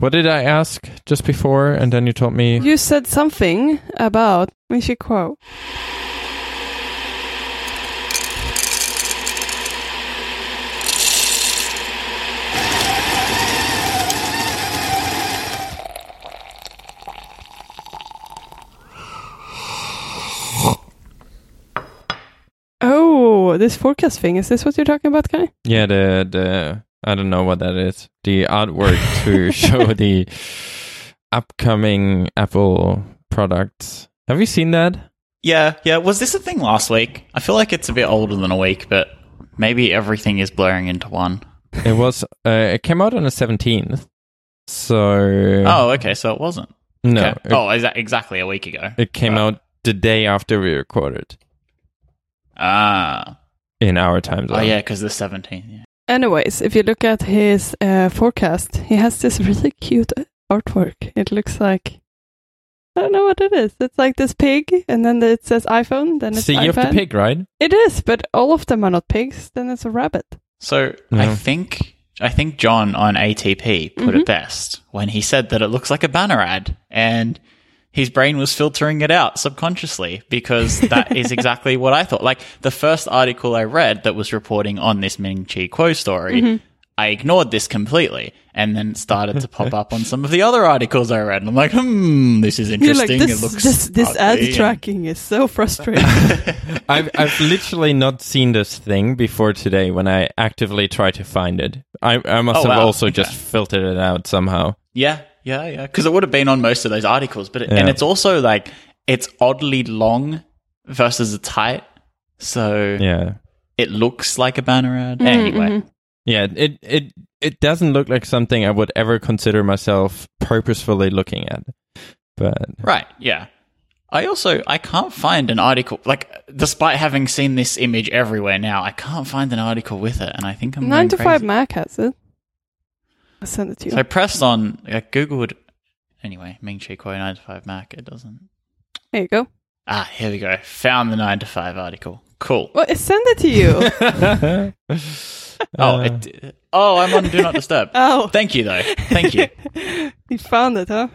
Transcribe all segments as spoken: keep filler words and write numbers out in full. What did I ask just before? And then you told me... You said something about Ming-Chi Kuo. This forecast thing, is this what you're talking about, Kai? Yeah, the, the I don't know what that is. The artwork to show the upcoming Apple products. Have you seen that? Yeah, yeah. Was this a thing last week? I feel like it's a bit older than a week, but maybe everything is blurring into one. It was. Uh, it came out on the seventeenth. So. Oh, okay. So it wasn't. No. Okay. It, oh, is that exactly a week ago? It came wow. out the day after we recorded. Ah. In our time zone. Oh, yeah, because the seventeenth. Yeah. Anyways, if you look at his uh, forecast, he has this really cute artwork. It looks like... I don't know what it is. It's like this pig, and then it says iPhone, then it's See, iPad. You have the pig, right? It is, but all of them are not pigs. Then it's a rabbit. So, no. I think I think John on A T P put mm-hmm. it best when he said that it looks like a banner ad, and... His brain was filtering it out subconsciously because that is exactly what I thought. Like, the first article I read that was reporting on this Ming-Chi Kuo story, mm-hmm. I ignored this completely and then started to pop up on some of the other articles I read. And I'm like, hmm, this is interesting. Like, this, it looks This, this ad and... tracking is so frustrating. I've, I've literally not seen this thing before today when I actively try to find it. I, I must oh, have wow. also okay. just filtered it out somehow. Yeah. Yeah, yeah, because it would have been on most of those articles, but it, yeah. and it's also like it's oddly long versus it's tight, so yeah, it looks like a banner ad mm-hmm, anyway. Mm-hmm. Yeah, it it it doesn't look like something I would ever consider myself purposefully looking at, but right, yeah. I also I can't find an article like despite having seen this image everywhere now, I can't find an article with it, and I think I'm nine to five Mac has it. I'll send it to you. So I pressed on, I googled, anyway, Ming-Chi Kuo nine to five Mac, it doesn't. There you go. Ah, here we go. Found the nine to five article. Cool. Well, send it to you. oh, it, oh, I'm on Do Not Disturb. oh. Thank you, though. Thank you. You found it, huh?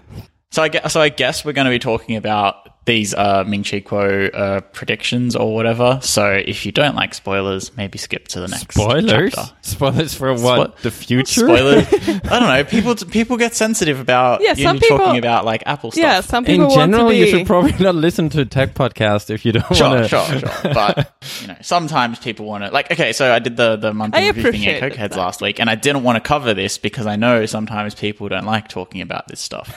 So I guess, so I guess we're going to be talking about these uh, Ming-Chi Kuo uh, predictions or whatever. So if you don't like spoilers, maybe skip to the next spoilers? chapter. Spoilers for what? Spo- the future? Spoilers? I don't know. People people get sensitive about yeah, you some people, talking about like Apple stuff. Yeah, some people In want general, to be... you should probably not listen to a tech podcast if you don't sure, want to. Sure, sure, sure. But you know, sometimes people want to. Like, okay, so I did the, the monthly review thing at Cokeheads that. last week, and I didn't want to cover this because I know sometimes people don't like talking about this stuff.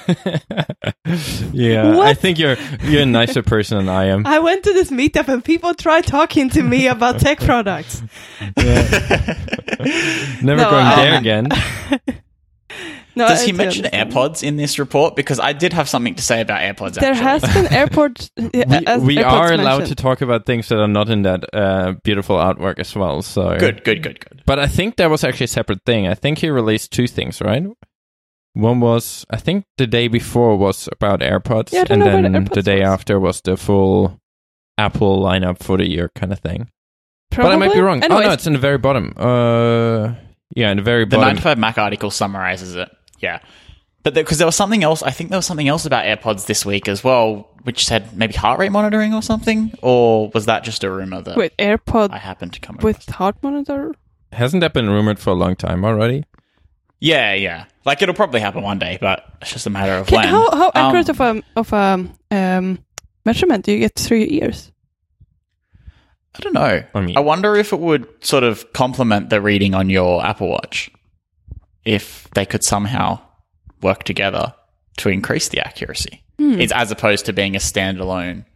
yeah, what? I think you're you're a nicer person than I am. I went to this meetup and people tried talking to me about tech products. Yeah. Never no, going I, there I, again. No, Does he mention AirPods in this report? Because I did have something to say about AirPods. There actually. has been AirPods. we we AirPods are allowed mentioned. to talk about things that are not in that uh, beautiful artwork as well. So good, good, good, good. But I think that was actually a separate thing. I think he released two things, right? One was, I think the day before was about AirPods, yeah, and then AirPods the day was. after was the full Apple lineup for the year kind of thing. Probably. But I might be wrong. Anyways. Oh, no, it's in the very bottom. Uh, yeah, in the very the bottom. The nine to five Mac article summarizes it, yeah. But because there, there was something else, I think there was something else about AirPods this week as well, which said maybe heart rate monitoring or something, or was that just a rumor that Wait, AirPods I happened to come with across. Heart monitor? Hasn't that been rumored for a long time already? Yeah, yeah. Like, it'll probably happen one day, but it's just a matter of Can, when. How, how um, accurate of a of a, um, measurement do you get through your ears? I don't know. I mean, I wonder if it would sort of complement the reading on your Apple Watch, if they could somehow work together to increase the accuracy. Hmm. It's as opposed to being a standalone.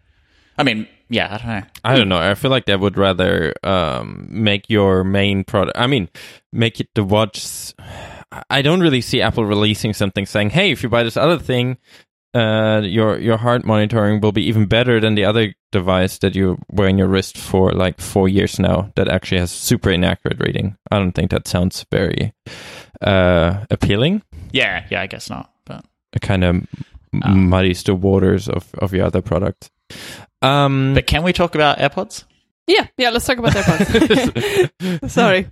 I mean, yeah, I don't know. I don't know. I feel like that would rather um, make your main product. I mean, make it the watch. I don't really see Apple releasing something saying, hey, if you buy this other thing, uh, your your heart monitoring will be even better than the other device that you're wearing your wrist for like four years now that actually has super inaccurate reading. I don't think that sounds very uh, appealing. Yeah, yeah, I guess not. But it kind of um. muddies the waters of, of your other product. Um, but can we talk about AirPods? Yeah, yeah, let's talk about AirPods. Sorry.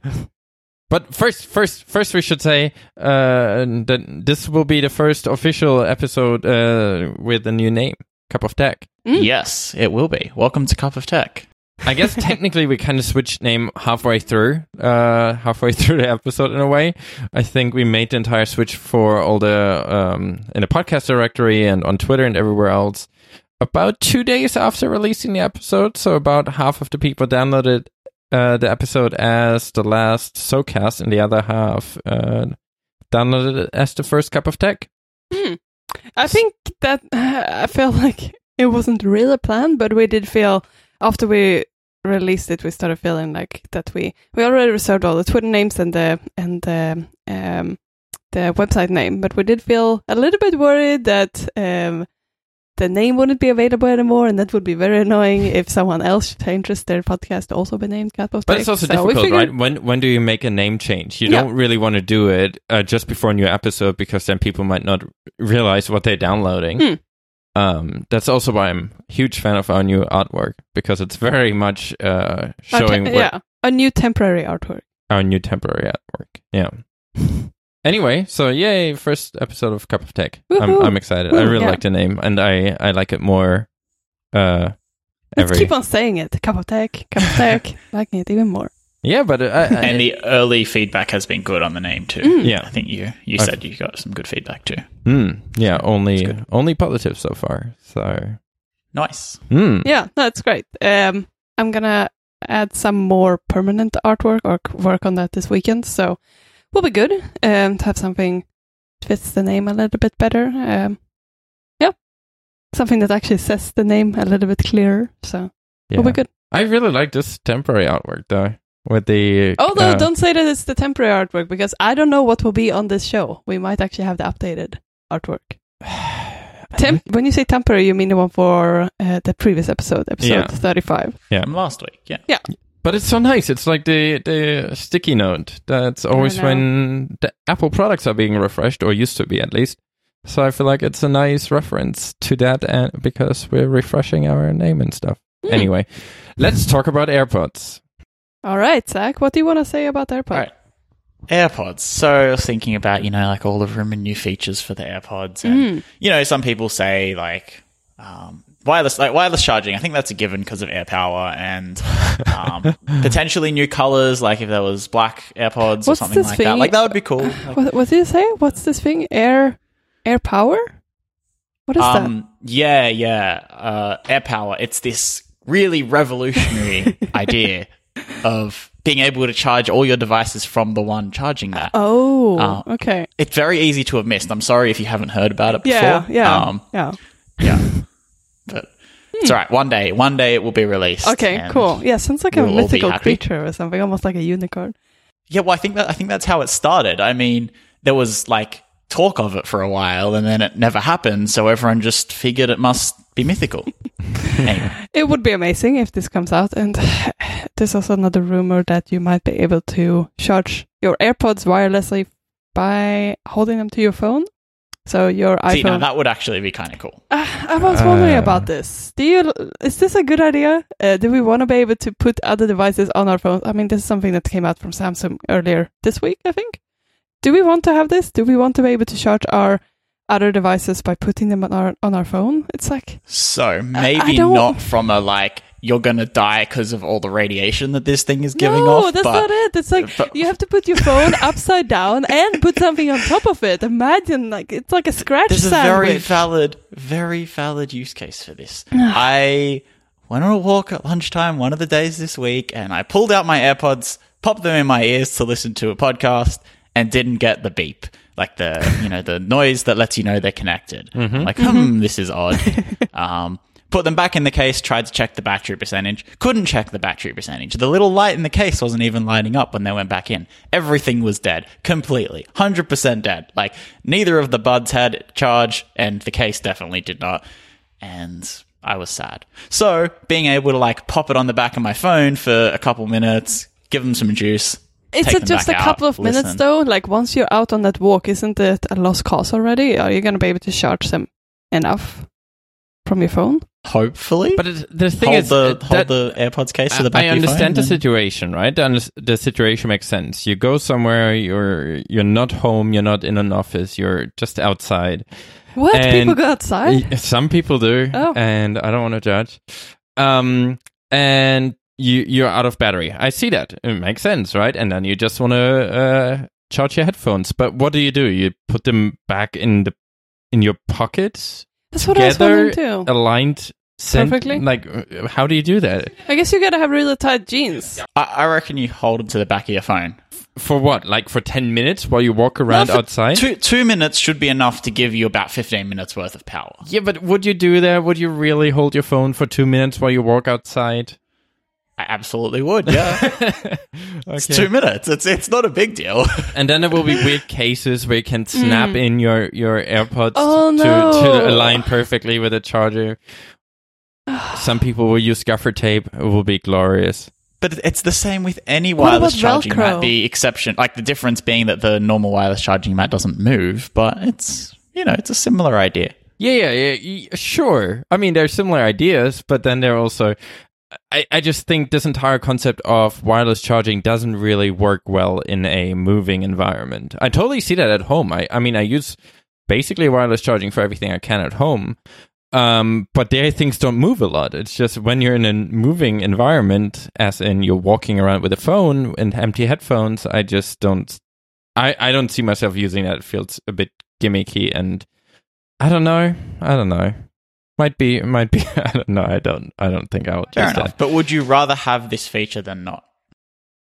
But first, first, first, we should say uh, that this will be the first official episode uh, with a new name, Cup of Tech. Mm. Yes, it will be. Welcome to Cup of Tech. I guess technically we kind of switched name halfway through, uh, halfway through the episode in a way. I think we made the entire switch for all the um, in the podcast directory and on Twitter and everywhere else about two days after releasing the episode. So about half of the people downloaded Uh, the episode as the last SoCast, and the other half uh, downloaded it as the first Cup of Tech. Hmm. I think that uh, I felt like it wasn't really planned, but we did feel after we released it, we started feeling like that we we already reserved all the Twitter names and the and the um, the website name, but we did feel a little bit worried that um, the name wouldn't be available anymore, and that would be very annoying if someone else changes their podcast to also be named Cup of Tech. But it's also so difficult, figured, right? When when do you make a name change? You yeah. don't really want to do it uh, just before a new episode, because then people might not realize what they're downloading. Hmm. Um, that's also why I'm a huge fan of our new artwork, because it's very much uh, showing... Te- yeah, a new temporary artwork. Our new temporary artwork, yeah. Anyway, so yay, first episode of Cup of Tech. I'm, I'm excited. Woo, I really yeah. like the name, and I, I like it more uh, every... Let's keep on saying it. Cup of Tech, Cup of Tech. Liking it even more. Yeah, but... I, I, and the early feedback has been good on the name, too. Mm. Yeah. I think you, you said I've, you got some good feedback, too. Mm, yeah, only only positive so far, so... Nice. Mm. Yeah, no, it's great. Um, I'm going to add some more permanent artwork or work on that this weekend, so... Will be good um, to have something that fits the name a little bit better. Um, yeah. Something that actually says the name a little bit clearer. So, yeah. Will be good. I really like this temporary artwork, though. With the... Oh, no, uh, don't say that it's the temporary artwork, because I don't know what will be on this show. We might actually have the updated artwork. Temp- when you say temporary, you mean the one for uh, the previous episode, episode yeah. thirty-five. Yeah, from last week. Yeah. Yeah. But it's so nice. It's like the, the sticky note. That's always when the Apple products are being refreshed, or used to be at least. So I feel like it's a nice reference to that, and because we're refreshing our name and stuff. Mm. Anyway, let's talk about AirPods. All right, Zach, what do you want to say about AirPods? All right. AirPods. So I was thinking about, you know, like all of them and new features for the AirPods. And, mm. you know, some people say like... Um, Wireless, like wireless charging, I think that's a given because of AirPower and um, potentially new colors, like if there was black AirPods What's or something like thing? that. Like, that would be cool. Like, what, what did you say? What's this thing? Air AirPower? What is um, that? Yeah, yeah. Uh, AirPower. It's this really revolutionary idea of being able to charge all your devices from the one charging that. Oh, um, okay. It's very easy to have missed. I'm sorry if you haven't heard about it before. Yeah, yeah, um, yeah. Yeah. But it's all right. One day, one day it will be released. Okay, cool. Yeah, sounds like we'll a mythical creature or something, almost like a unicorn. Yeah, well, I think that I think that's how it started. I mean, there was like talk of it for a while, and then it never happened. So everyone just figured it must be mythical. Anyway. It would be amazing if this comes out. And there's also another rumor that you might be able to charge your AirPods wirelessly by holding them to your phone. So your iPhone. See, now that would actually be kind of cool. Uh, I was wondering uh, about this. Do you? Is this a good idea? Uh, do we want to be able to put other devices on our phones? I mean, this is something that came out from Samsung earlier this week, I think. Do we want to have this? Do we want to be able to charge our other devices by putting them on our on our phone? It's like so maybe I, I not from a like. You're going to die because of all the radiation that this thing is giving no, off. No, that's but, not it. It's like but, you have to put your phone upside down and put something on top of it. Imagine, like, it's like a scratch sandwich. There's a very valid, very valid use case for this. I went on a walk at lunchtime one of the days this week, and I pulled out my AirPods, popped them in my ears to listen to a podcast, and didn't get the beep. Like the, you know, the noise that lets you know they're connected. Mm-hmm. Like, hmm, mm-hmm. This is odd. Um... Put them back in the case, tried to check the battery percentage, couldn't check the battery percentage. The little light in the case wasn't even lighting up when they went back in. Everything was dead, completely, one hundred percent dead. Like, neither of the buds had charge, and the case definitely did not. And I was sad. So, being able to, like, pop it on the back of my phone for a couple minutes, give them some juice... Is it just a couple out, of minutes, listen. though? Like, once you're out on that walk, isn't it a lost cause already? Are you going to be able to charge them enough from your phone? Hopefully. But it, the thing hold is... The, hold the AirPods case I, to the back I understand the situation, right? The, the situation makes sense. You go somewhere, you're you're not home, you're not in an office, you're just outside. What? And people go outside? Some people do, oh. and I don't want to judge. Um, and you, you're out of battery. I see that. It makes sense, right? And then you just want to... Uh, charge your headphones, but what do you do? You put them back in the in your pockets. That's what together, I was wondering too. Aligned, cent- perfectly. Like, how do you do that? I guess you gotta have really tight jeans. I, I reckon you hold them to the back of your phone. For what? Like for ten minutes while you walk around no, outside? Two two minutes should be enough to give you about fifteen minutes worth of power. Yeah, but would you do that? Would you really hold your phone for two minutes while you walk outside? I absolutely would, yeah. Okay. It's two minutes. It's it's not a big deal. And then there will be weird cases where you can snap mm. in your, your AirPods oh, no. to, to align perfectly with a charger. Some people will use gaffer tape. It will be glorious. But it's the same with any wireless charging. Velcro? Might be exception. Like the difference being that the normal wireless charging mat doesn't move, but it's, you know, it's a similar idea. Yeah, yeah, yeah. yeah sure. I mean, they're similar ideas, but then they're also... I, I just think this entire concept of wireless charging doesn't really work well in a moving environment. I totally see that at home. I, I mean, I use basically wireless charging for everything I can at home, um, but there things don't move a lot. It's just when you're in a moving environment, as in you're walking around with a phone and empty headphones, I just don't... I, I don't see myself using that. It feels a bit gimmicky and I don't know. I don't know. Might be, might be. I don't know. I don't. I don't think I would. Fair enough. That. But would you rather have this feature than not?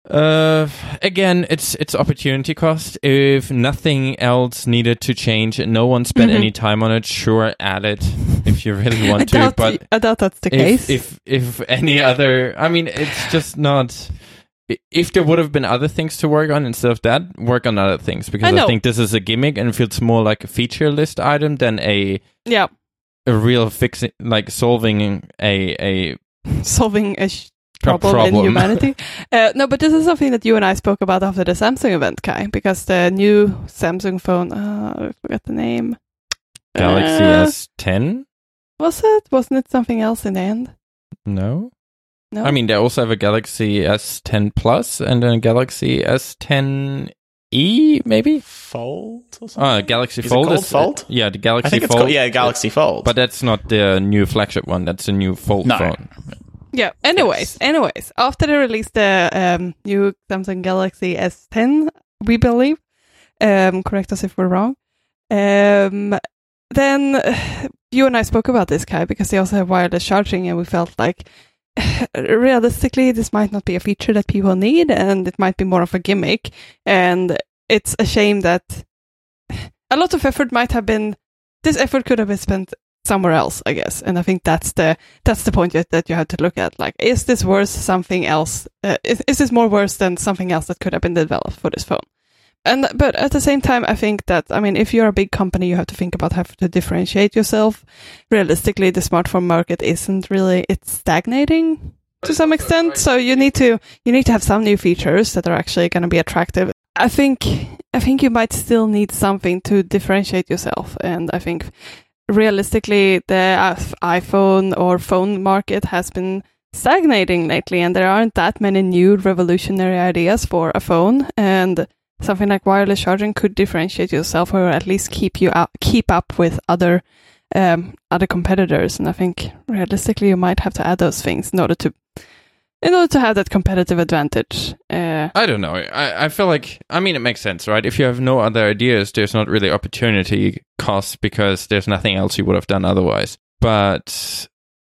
Uh, again, it's it's opportunity cost. If nothing else needed to change, and no one spent mm-hmm. any time on it, sure, add it if you really want to. Doubt, but I doubt that's the if, case. If if any other, I mean, it's just not. If there would have been other things to work on instead of that, work on other things because I, I think this is a gimmick and feels more like a feature list item than a yeah. A real fixing, like solving a a solving a sh- problem, problem in humanity. uh, no, but this is something that you and I spoke about after the Samsung event, Kai, because the new Samsung phone, oh, I forgot the name, Galaxy uh, S ten. Was it? Wasn't it something else in the end? No, no. I mean, they also have a Galaxy S ten Plus and a Galaxy S ten. E maybe Fold or something. Oh, Galaxy Fold. Is it called is, Fold? Uh, yeah, the Galaxy I think it's Fold. Called, yeah, Galaxy Fold. But that's not the new flagship one. That's the new Fold no. phone. Yeah. Anyways, yes. anyways, after they released the um, new Samsung Galaxy S ten, we believe. Um, correct us if we're wrong. Um, then uh, you and I spoke about this, Kai, because they also have wireless charging, and we felt like realistically this might not be a feature that people need and it might be more of a gimmick, and it's a shame that a lot of effort might have been this effort could have been spent somewhere else, I guess. And I think that's the that's the point that you have to look at, like, is this worth something else? uh, is, is this more worse than something else that could have been developed for this phone? And but at the same time, I think that, I mean, if you're a big company, you have to think about how to differentiate yourself. Realistically, the smartphone market isn't really, it's stagnating to some extent. So you need to you need to have some new features that are actually going to be attractive. I think I think you might still need something to differentiate yourself. And I think realistically, the iPhone or phone market has been stagnating lately, and there aren't that many new revolutionary ideas for a phone. And something like wireless charging could differentiate yourself, or at least keep you up, keep up with other um, other competitors. And I think realistically, you might have to add those things in order to in order to have that competitive advantage. Uh, I don't know. I, I feel like I mean it makes sense, right? If you have no other ideas, there's not really opportunity cost because there's nothing else you would have done otherwise. But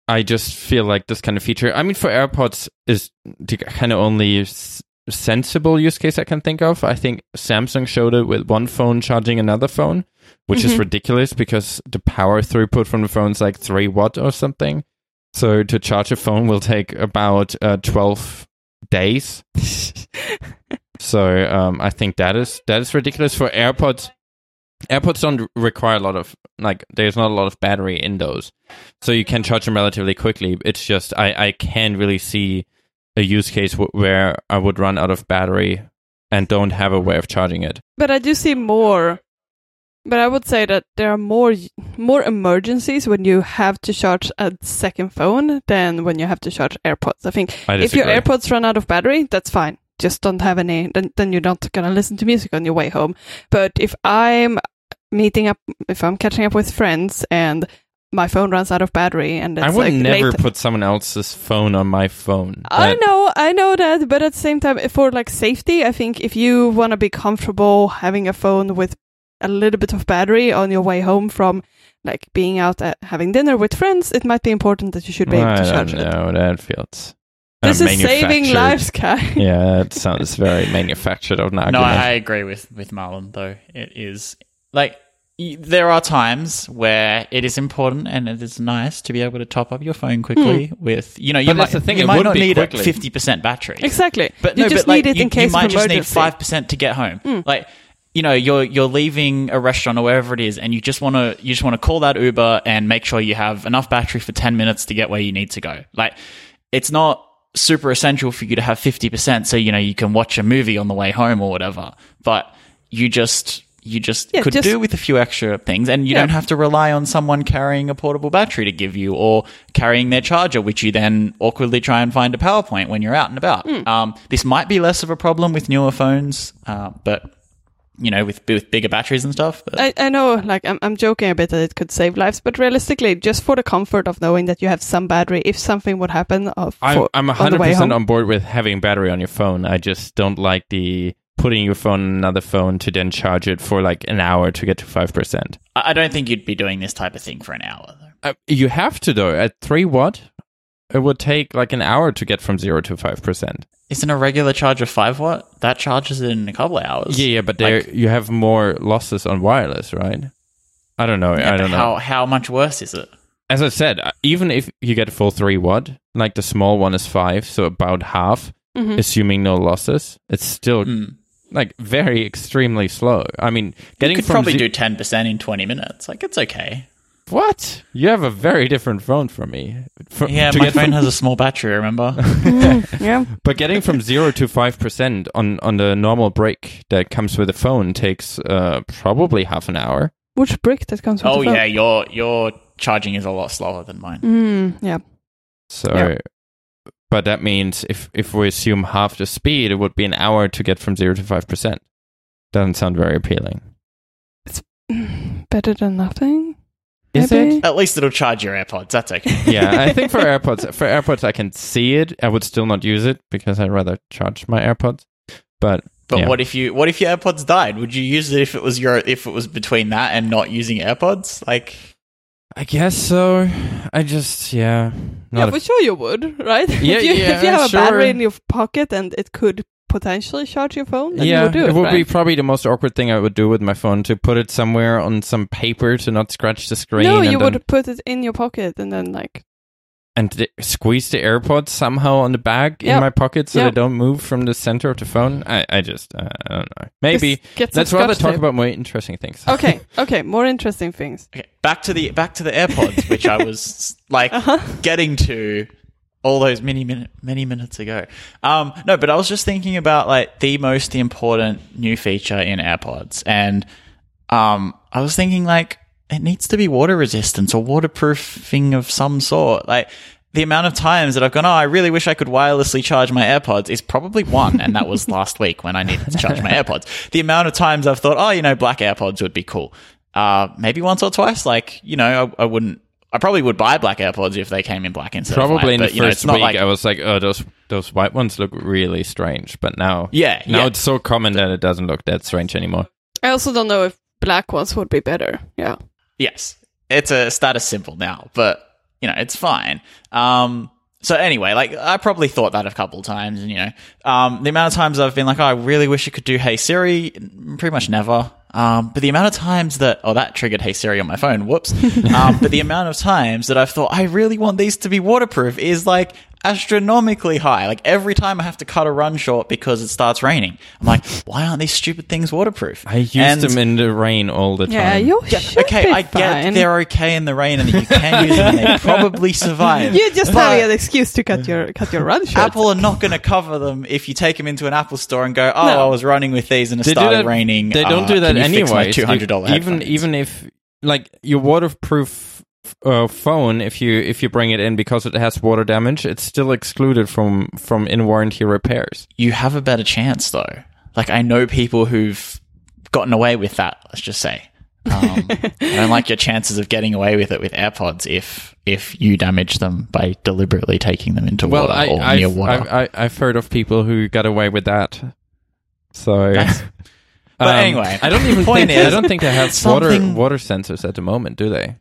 I just feel like this kind of feature. I mean, for AirPods is to kind of only. S- sensible use case I can think of. I think Samsung showed it with one phone charging another phone, which mm-hmm. is ridiculous because the power throughput from the phone is like three watt or something. So to charge a phone will take about uh, twelve days. so um, I think that is that is ridiculous. For AirPods, AirPods don't require a lot of like. There's not a lot of battery in those, so you can charge them relatively quickly. It's just I I can't really see a use case w- where I would run out of battery and don't have a way of charging it. But I do see more But I would say that there are more more emergencies when you have to charge a second phone than when you have to charge AirPods. I think I if your AirPods run out of battery, that's fine. Just don't have any. Then, then you're not going to listen to music on your way home. But if I'm meeting up, if I'm catching up with friends and my phone runs out of battery, and it's I would like never late. put someone else's phone on my phone. That... I know, I know that, but at the same time, for like safety, I think if you want to be comfortable having a phone with a little bit of battery on your way home from like being out at having dinner with friends, it might be important that you should be able I to charge it. I don't know, that feels... This is saving lives, guy. Yeah, that sounds very manufactured. Of an argument. No, I agree with, with Marlon, though. It is... Like, there are times where it is important and it is nice to be able to top up your phone quickly mm. with, you know, you but might, that's the thing, you it might not need quickly. a fifty percent battery. Exactly. But, you no, just but, need like, it you, in case you might of just need five percent to get home. Mm. Like, you know, you're you're leaving a restaurant or wherever it is, and you just want to you just want to call that Uber and make sure you have enough battery for ten minutes to get where you need to go. Like, it's not super essential for you to have fifty percent so, you know, you can watch a movie on the way home or whatever, but you just... You just yeah, could just, do with a few extra things, and you yeah. don't have to rely on someone carrying a portable battery to give you or carrying their charger, which you then awkwardly try and find a PowerPoint when you're out and about. Mm. Um, this might be less of a problem with newer phones, uh, but, you know, with with bigger batteries and stuff. But. I, I know, like, I'm, I'm joking a bit that it could save lives, but realistically, just for the comfort of knowing that you have some battery, if something would happen uh, for, I'm, I'm one hundred percent on the way home. On board with having battery on your phone. I just don't like the... putting your phone on another phone to then charge it for like an hour to get to five percent. I don't think you'd be doing this type of thing for an hour, though. Uh, you have to, though. At three watt, it would take like an hour to get from zero to five percent. Isn't a regular charger five watt? That charges it in a couple of hours. Yeah, yeah, but there like, you have more losses on wireless, right? I don't know. Yeah, I don't how, know. How much worse is it? As I said, even if you get a full three watt, like the small one is five, so about half, mm-hmm. assuming no losses, it's still... Mm. Like, very extremely slow. I mean, getting from... You could from probably z- do ten percent in twenty minutes. Like, it's okay. What? You have a very different phone from me. For, yeah, my phone from- has a small battery, remember? mm, yeah. But getting from zero to five percent on, on the normal brick that comes with a phone takes uh, probably half an hour. Which brick that comes with oh, the phone? Oh, yeah, your your charging is a lot slower than mine. Mm, yeah. So... Yeah. But that means if, if we assume half the speed, it would be an hour to get from zero to five percent. Doesn't sound very appealing. It's better than nothing. Is maybe? It? At least it'll charge your AirPods. That's okay. Yeah, I think for AirPods, for AirPods, I can see it. I would still not use it because I'd rather charge my AirPods. But but yeah. what if you what if your AirPods died? Would you use it if it was your if it was between that and not using AirPods? Like. I guess so. I just, yeah. Yeah, for sure you would, right? Yeah, if you, yeah, if you have sure. a battery in your pocket and it could potentially charge your phone, then yeah, you would do it, it would right? be probably the most awkward thing I would do with my phone, to put it somewhere on some paper to not scratch the screen. No, and you then, would put it in your pocket and then like... And th- squeeze the AirPods somehow on the bag yep. in my pocket so yep. they don't move from the center of the phone. I, I just, uh, I don't know. Maybe let's rather talk about more interesting things. Okay, okay, more interesting things. Okay, back to the back to the AirPods, which I was like uh-huh. getting to all those many min- many minutes ago. Um, no, but I was just thinking about like the most important new feature in AirPods, and um, I was thinking like. It needs to be water resistance or waterproofing of some sort. Like, the amount of times that I've gone, oh, I really wish I could wirelessly charge my AirPods is probably one. And that was last week when I needed to charge my AirPods. The amount of times I've thought, oh, you know, black AirPods would be cool. Uh, maybe once or twice. Like, you know, I, I wouldn't, I probably would buy black AirPods if they came in black instead probably of white. In but, the you know, first it's not week, like- I was like, oh, those those white ones look really strange. But now, yeah, now yeah. it's so common that it doesn't look that strange anymore. I also don't know if black ones would be better. Yeah. Yes, it's a status symbol now, but, you know, it's fine. Um, so, anyway, like, I probably thought that a couple times, and, you know, um, the amount of times I've been like, oh, I really wish it could do Hey Siri, pretty much never. Um, but the amount of times that, oh, that triggered Hey Siri on my phone, whoops. Um, but the amount of times that I've thought, I really want these to be waterproof is, like, astronomically high. Like, every time I have to cut a run short because it starts raining, I'm like, why aren't these stupid things waterproof? I use and them in the rain all the time. Yeah, you'll yeah, Okay, I fine. get they're okay in the rain and that you can use them and they probably survive. You're just but having an excuse to cut your cut your run short. Apple are not going to cover them if you take them into an Apple store and go, oh, no. I was running with these and it they started that, raining. They don't uh, do that anyway. two hundred dollars Even, even if, like, your waterproof Uh, phone, if you if you bring it in because it has water damage, it's still excluded from from in warranty repairs. You have a better chance though. Like, I know people who've gotten away with that. Let's just say, um, I don't like your chances of getting away with it with AirPods if if you damage them by deliberately taking them into well, water I, or I've, near water. I've, I, I've heard of people who got away with that. So. But um, anyway, I don't even point think, is, I don't think they have something... water water sensors at the moment, do they?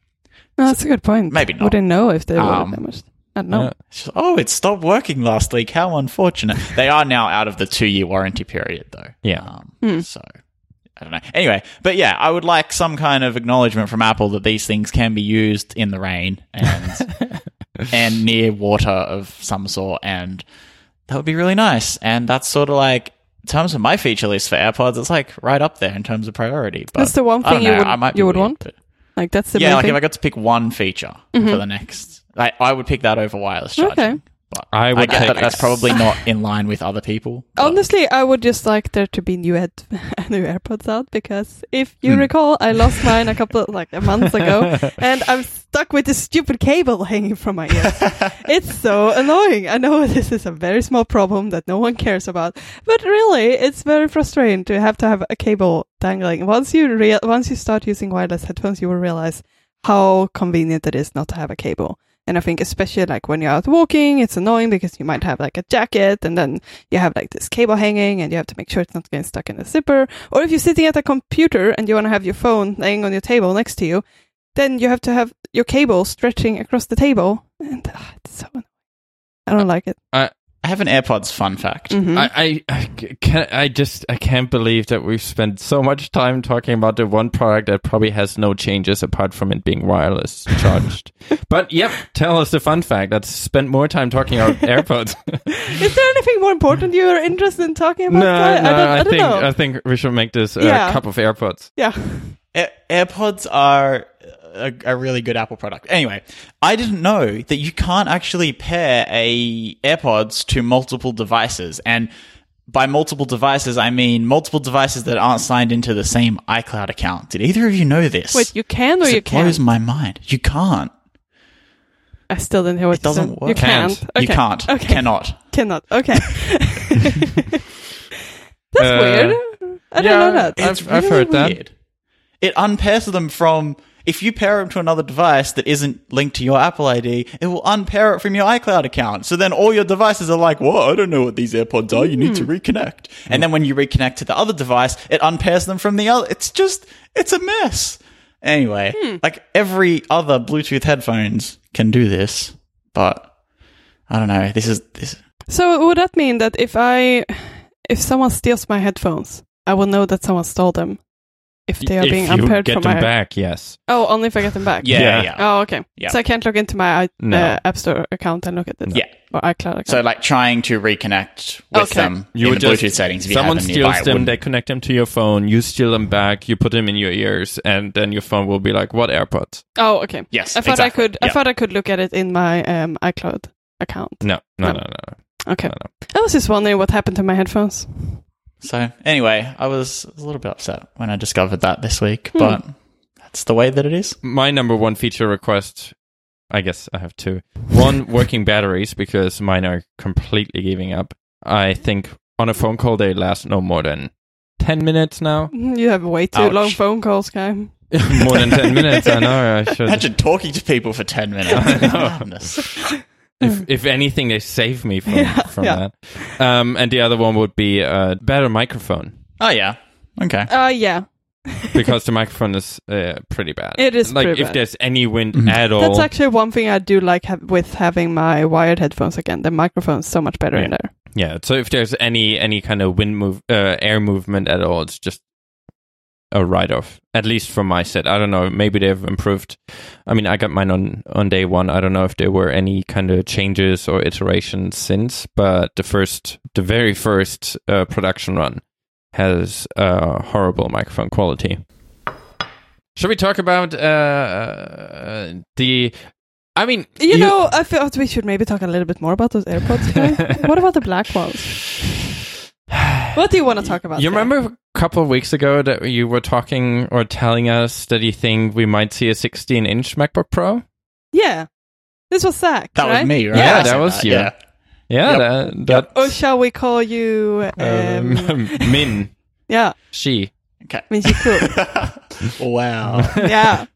No, that's a good point. Maybe not. Wouldn't know if they um, were damaged. I don't know. Yeah. Just, oh, it stopped working last week. How unfortunate. They are now out of the two-year warranty period, though. Yeah. Um, mm. So, I don't know. Anyway, but yeah, I would like some kind of acknowledgement from Apple that these things can be used in the rain and and near water of some sort, and that would be really nice. And that's sort of like, in terms of my feature list for AirPods, it's like right up there in terms of priority. But that's the one thing know, you would, you would weird, want? But, Like that's the yeah. Like thing. If I got to pick one feature mm-hmm. for the next, I, I would pick that over wireless charging. Okay. But I would I get take that. It. That's probably not in line with other people. Honestly, I would just like there to be new, ad- new AirPods out, because if you mm. recall, I lost mine a couple of, like a month ago, and I'm stuck with this stupid cable hanging from my ears. It's so annoying. I know this is a very small problem that no one cares about, but really, it's very frustrating to have to have a cable dangling. Once you rea- once you start using wireless headphones, you will realize how convenient it is not to have a cable. And I think especially like when you're out walking, it's annoying because you might have like a jacket and then you have like this cable hanging and you have to make sure it's not getting stuck in the zipper. Or if you're sitting at a computer and you want to have your phone laying on your table next to you, then you have to have your cable stretching across the table. And oh, it's so annoying. I don't I, like it. I, I have an AirPods fun fact. Mm-hmm. I, I, I, can't, I just I can't believe that we've spent so much time talking about the one product that probably has no changes apart from it being wireless charged. But yep, tell us the fun fact. Let's spend more time talking about AirPods. Is there anything more important you are interested in talking about? No, I, no, I, don't, I, I don't think know. I think we should make this a uh, yeah. cup of AirPods. Yeah, Air- AirPods are. A, a really good Apple product. Anyway, I didn't know that you can't actually pair a AirPods to multiple devices. And by multiple devices, I mean multiple devices that aren't signed into the same iCloud account. Did either of you know this? Wait, you can or you can't? It blows my mind. You can't. I still didn't hear what it you doesn't said. Work. You can't. Okay. You can't. Okay. Cannot. Cannot. Okay. That's uh, weird. I yeah, didn't know that. It's I've, really I've heard weird. that. It unpairs them from... If you pair them to another device that isn't linked to your Apple I D, it will unpair it from your iCloud account. So then all your devices are like, whoa, I don't know what these AirPods are. You need mm. to reconnect. Mm. And then when you reconnect to the other device, it unpairs them from the other. It's just, it's a mess. Anyway, mm. like every other Bluetooth headphones can do this, but I don't know. This is this. So would that mean that if I, if someone steals my headphones, I will know that someone stole them? If they are if being unpaired get from them my back, yes. Oh, only if I get them back. Yeah, yeah. yeah. Oh, okay. Yeah. So I can't log into my uh, no. App Store account and look at this. Yeah, or iCloud account. So like trying to reconnect with okay. them you in would the Bluetooth just, settings. If someone you them steals nearby, them, they connect them to your phone. You steal them back. You put them in your ears, and then your phone will be like, "What AirPods?" Oh, okay. Yes, I thought exactly. I could. Yeah. I thought I could look at it in my um, iCloud account. No, no, no, no. no. Okay. No, no. I was just wondering what happened to my headphones. So, anyway, I was a little bit upset when I discovered that this week, hmm. but that's the way that it is. My number one feature request, I guess I have two. One, working batteries, because mine are completely giving up. I think on a phone call, they last no more than ten minutes now. You have way too Ouch. long phone calls, Kai. More than ten minutes, I know. I should. Imagine talking to people for ten minutes. I know. If if anything, they save me from, yeah, from yeah. that. Um, and the other one would be a better microphone. Oh, yeah. Okay. Oh, uh, yeah. Because the microphone is uh, pretty bad. It is like, pretty bad. If there's any wind mm-hmm. at all. That's actually one thing I do like ha- with having my wired headphones again. The microphone's so much better yeah. in there. Yeah. So if there's any, any kind of wind move, uh, air movement at all, it's just a write-off, at least from my set. I don't know, maybe they've improved. I mean, I got mine on, on day one. I don't know if there were any kind of changes or iterations since, but the first, the very first uh, production run has uh, horrible microphone quality. Should we talk about uh, the... I mean, you, you know, I thought we should maybe talk a little bit more about those AirPods. Right? What about the black ones? What do you want to talk about? You there? Remember a couple of weeks ago that you were talking or telling us that you think we might see a sixteen-inch MacBook Pro? Yeah, this was Zach. That right? was me, right? Yeah, yeah that was you. Yeah, yeah yep. that. Yep. Or shall we call you um... Um, Min? Yeah, she. Okay, Ming-Chi Kuo. Wow. Yeah.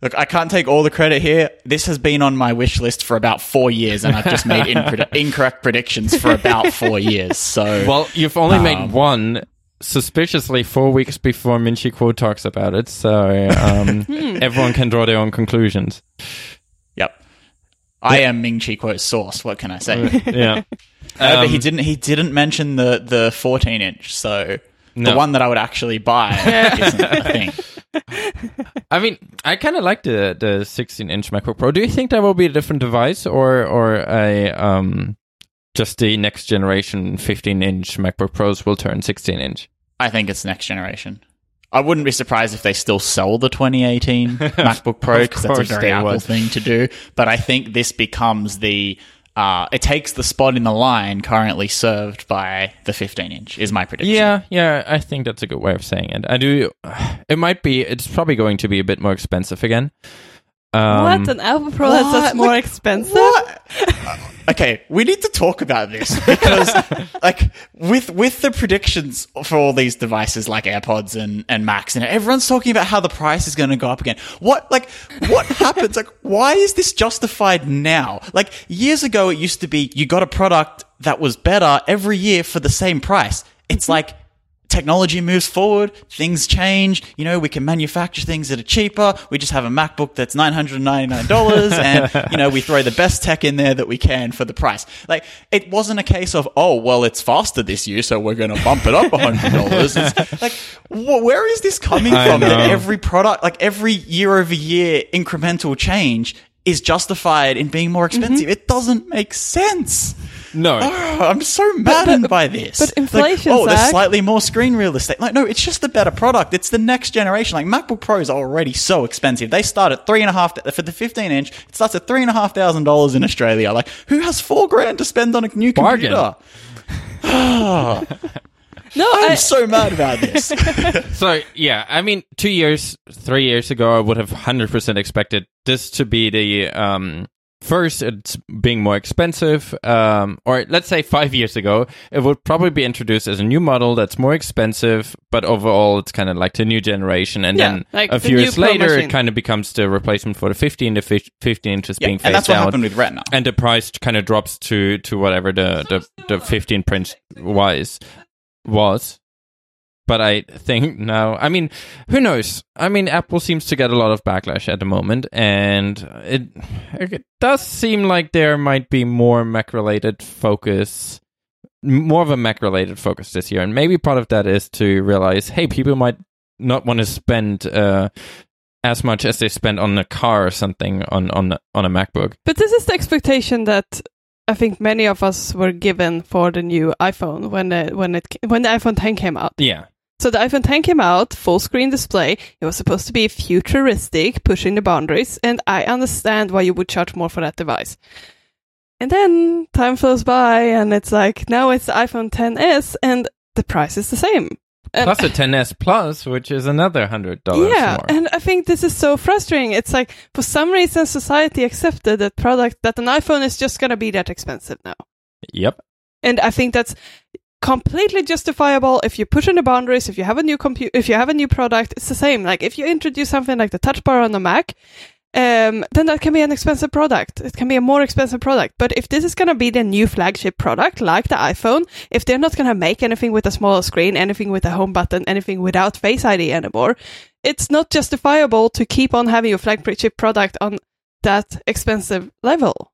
Look, I can't take all the credit here. This has been on my wish list for about four years, and I've just made impre- incorrect predictions for about four years. So, well, you've only um, made one, suspiciously, four weeks before Ming-Chi Kuo talks about it. So, um, everyone can draw their own conclusions. Yep, I yeah. am Ming-Chi Kuo's source. What can I say? Uh, yeah, um, no, but he didn't. He didn't mention the the fourteen inch. So, no. The one that I would actually buy isn't a thing. I mean, I kind of like the the sixteen-inch MacBook Pro. Do you think that will be a different device, or or a um, just the next generation fifteen-inch MacBook Pros will turn sixteen-inch? I think it's next generation. I wouldn't be surprised if they still sell the twenty eighteen MacBook Pro, because that's a very Apple would. thing to do. But I think this becomes the uh, it takes the spot in the line currently served by the fifteen-inch, is my prediction. Yeah, yeah, I think that's a good way of saying it. I do. It might be. It's probably going to be a bit more expensive again. Um, what? An Apple Pro what? that's more like, expensive? What? Okay, we need to talk about this, because like with with the predictions for all these devices like AirPods and, and Macs, and everyone's talking about how the price is going to go up again. What like what happens? Like, why is this justified now? Like, years ago, it used to be you got a product that was better every year for the same price. It's mm-hmm. like technology moves forward, things change, you know, we can manufacture things that are cheaper. We just have a MacBook that's nine hundred ninety-nine dollars and, you know, we throw the best tech in there that we can for the price. Like, it wasn't a case of, oh, well, it's faster this year, so we're going to bump it up one hundred dollars. It's like, wh- where is this coming I from? Know. That every product, like every year over year incremental change is justified in being more expensive. Mm-hmm. It doesn't make sense. No. Oh, I'm so maddened but, but, by this. But inflation, like, oh, there's slightly more screen real estate. Like, no, it's just the better product. It's the next generation. Like, MacBook Pros are already so expensive. They start at three and a half, for the fifteen inch, it starts at three and a half thousand dollars in Australia. Like, who has four grand to spend on a new Bargain. computer? Oh. No, I'm I- so mad about this. So, yeah, I mean, two years, three years ago, I would have one hundred percent expected this to be the... Um, First, it's being more expensive, um, or let's say five years ago, it would probably be introduced as a new model that's more expensive, but overall, it's kind of like the new generation. And yeah, then like a few years later, machine. it kind of becomes the replacement for the fifteen. The f- fifteen inch is yeah, being phased out. And that's what out, happened with Retina. And the price kind of drops to, to whatever the, the, the fifteen print wise was. But I think now, I mean, who knows? I mean, Apple seems to get a lot of backlash at the moment, and it, it does seem like there might be more Mac-related focus, more of a Mac-related focus this year. And maybe part of that is to realize, hey, people might not want to spend uh, as much as they spend on a car or something on, on, on a MacBook. But this is the expectation that... I think many of us were given for the new iPhone when the, when it when the iPhone ten came out. Yeah. So the iPhone ten came out, full screen display. It was supposed to be futuristic, pushing the boundaries, and I understand why you would charge more for that device. And then time flows by, and it's like now it's the iPhone ten S, and the price is the same. And plus the ten S Plus, which is another one hundred dollars yeah, more. And I think this is so frustrating. It's like, for some reason, society accepted that product, that an iPhone is just going to be that expensive now. Yep. And I think that's completely justifiable if you push in the boundaries, if you have a new compu- if you have a new product, it's the same. Like, if you introduce something like the touch bar on the Mac, um, then that can be an expensive product. It can be a more expensive product. But if this is going to be the new flagship product, like the iPhone, if they're not going to make anything with a smaller screen, anything with a home button, anything without Face I D anymore, it's not justifiable to keep on having your flagship product on that expensive level.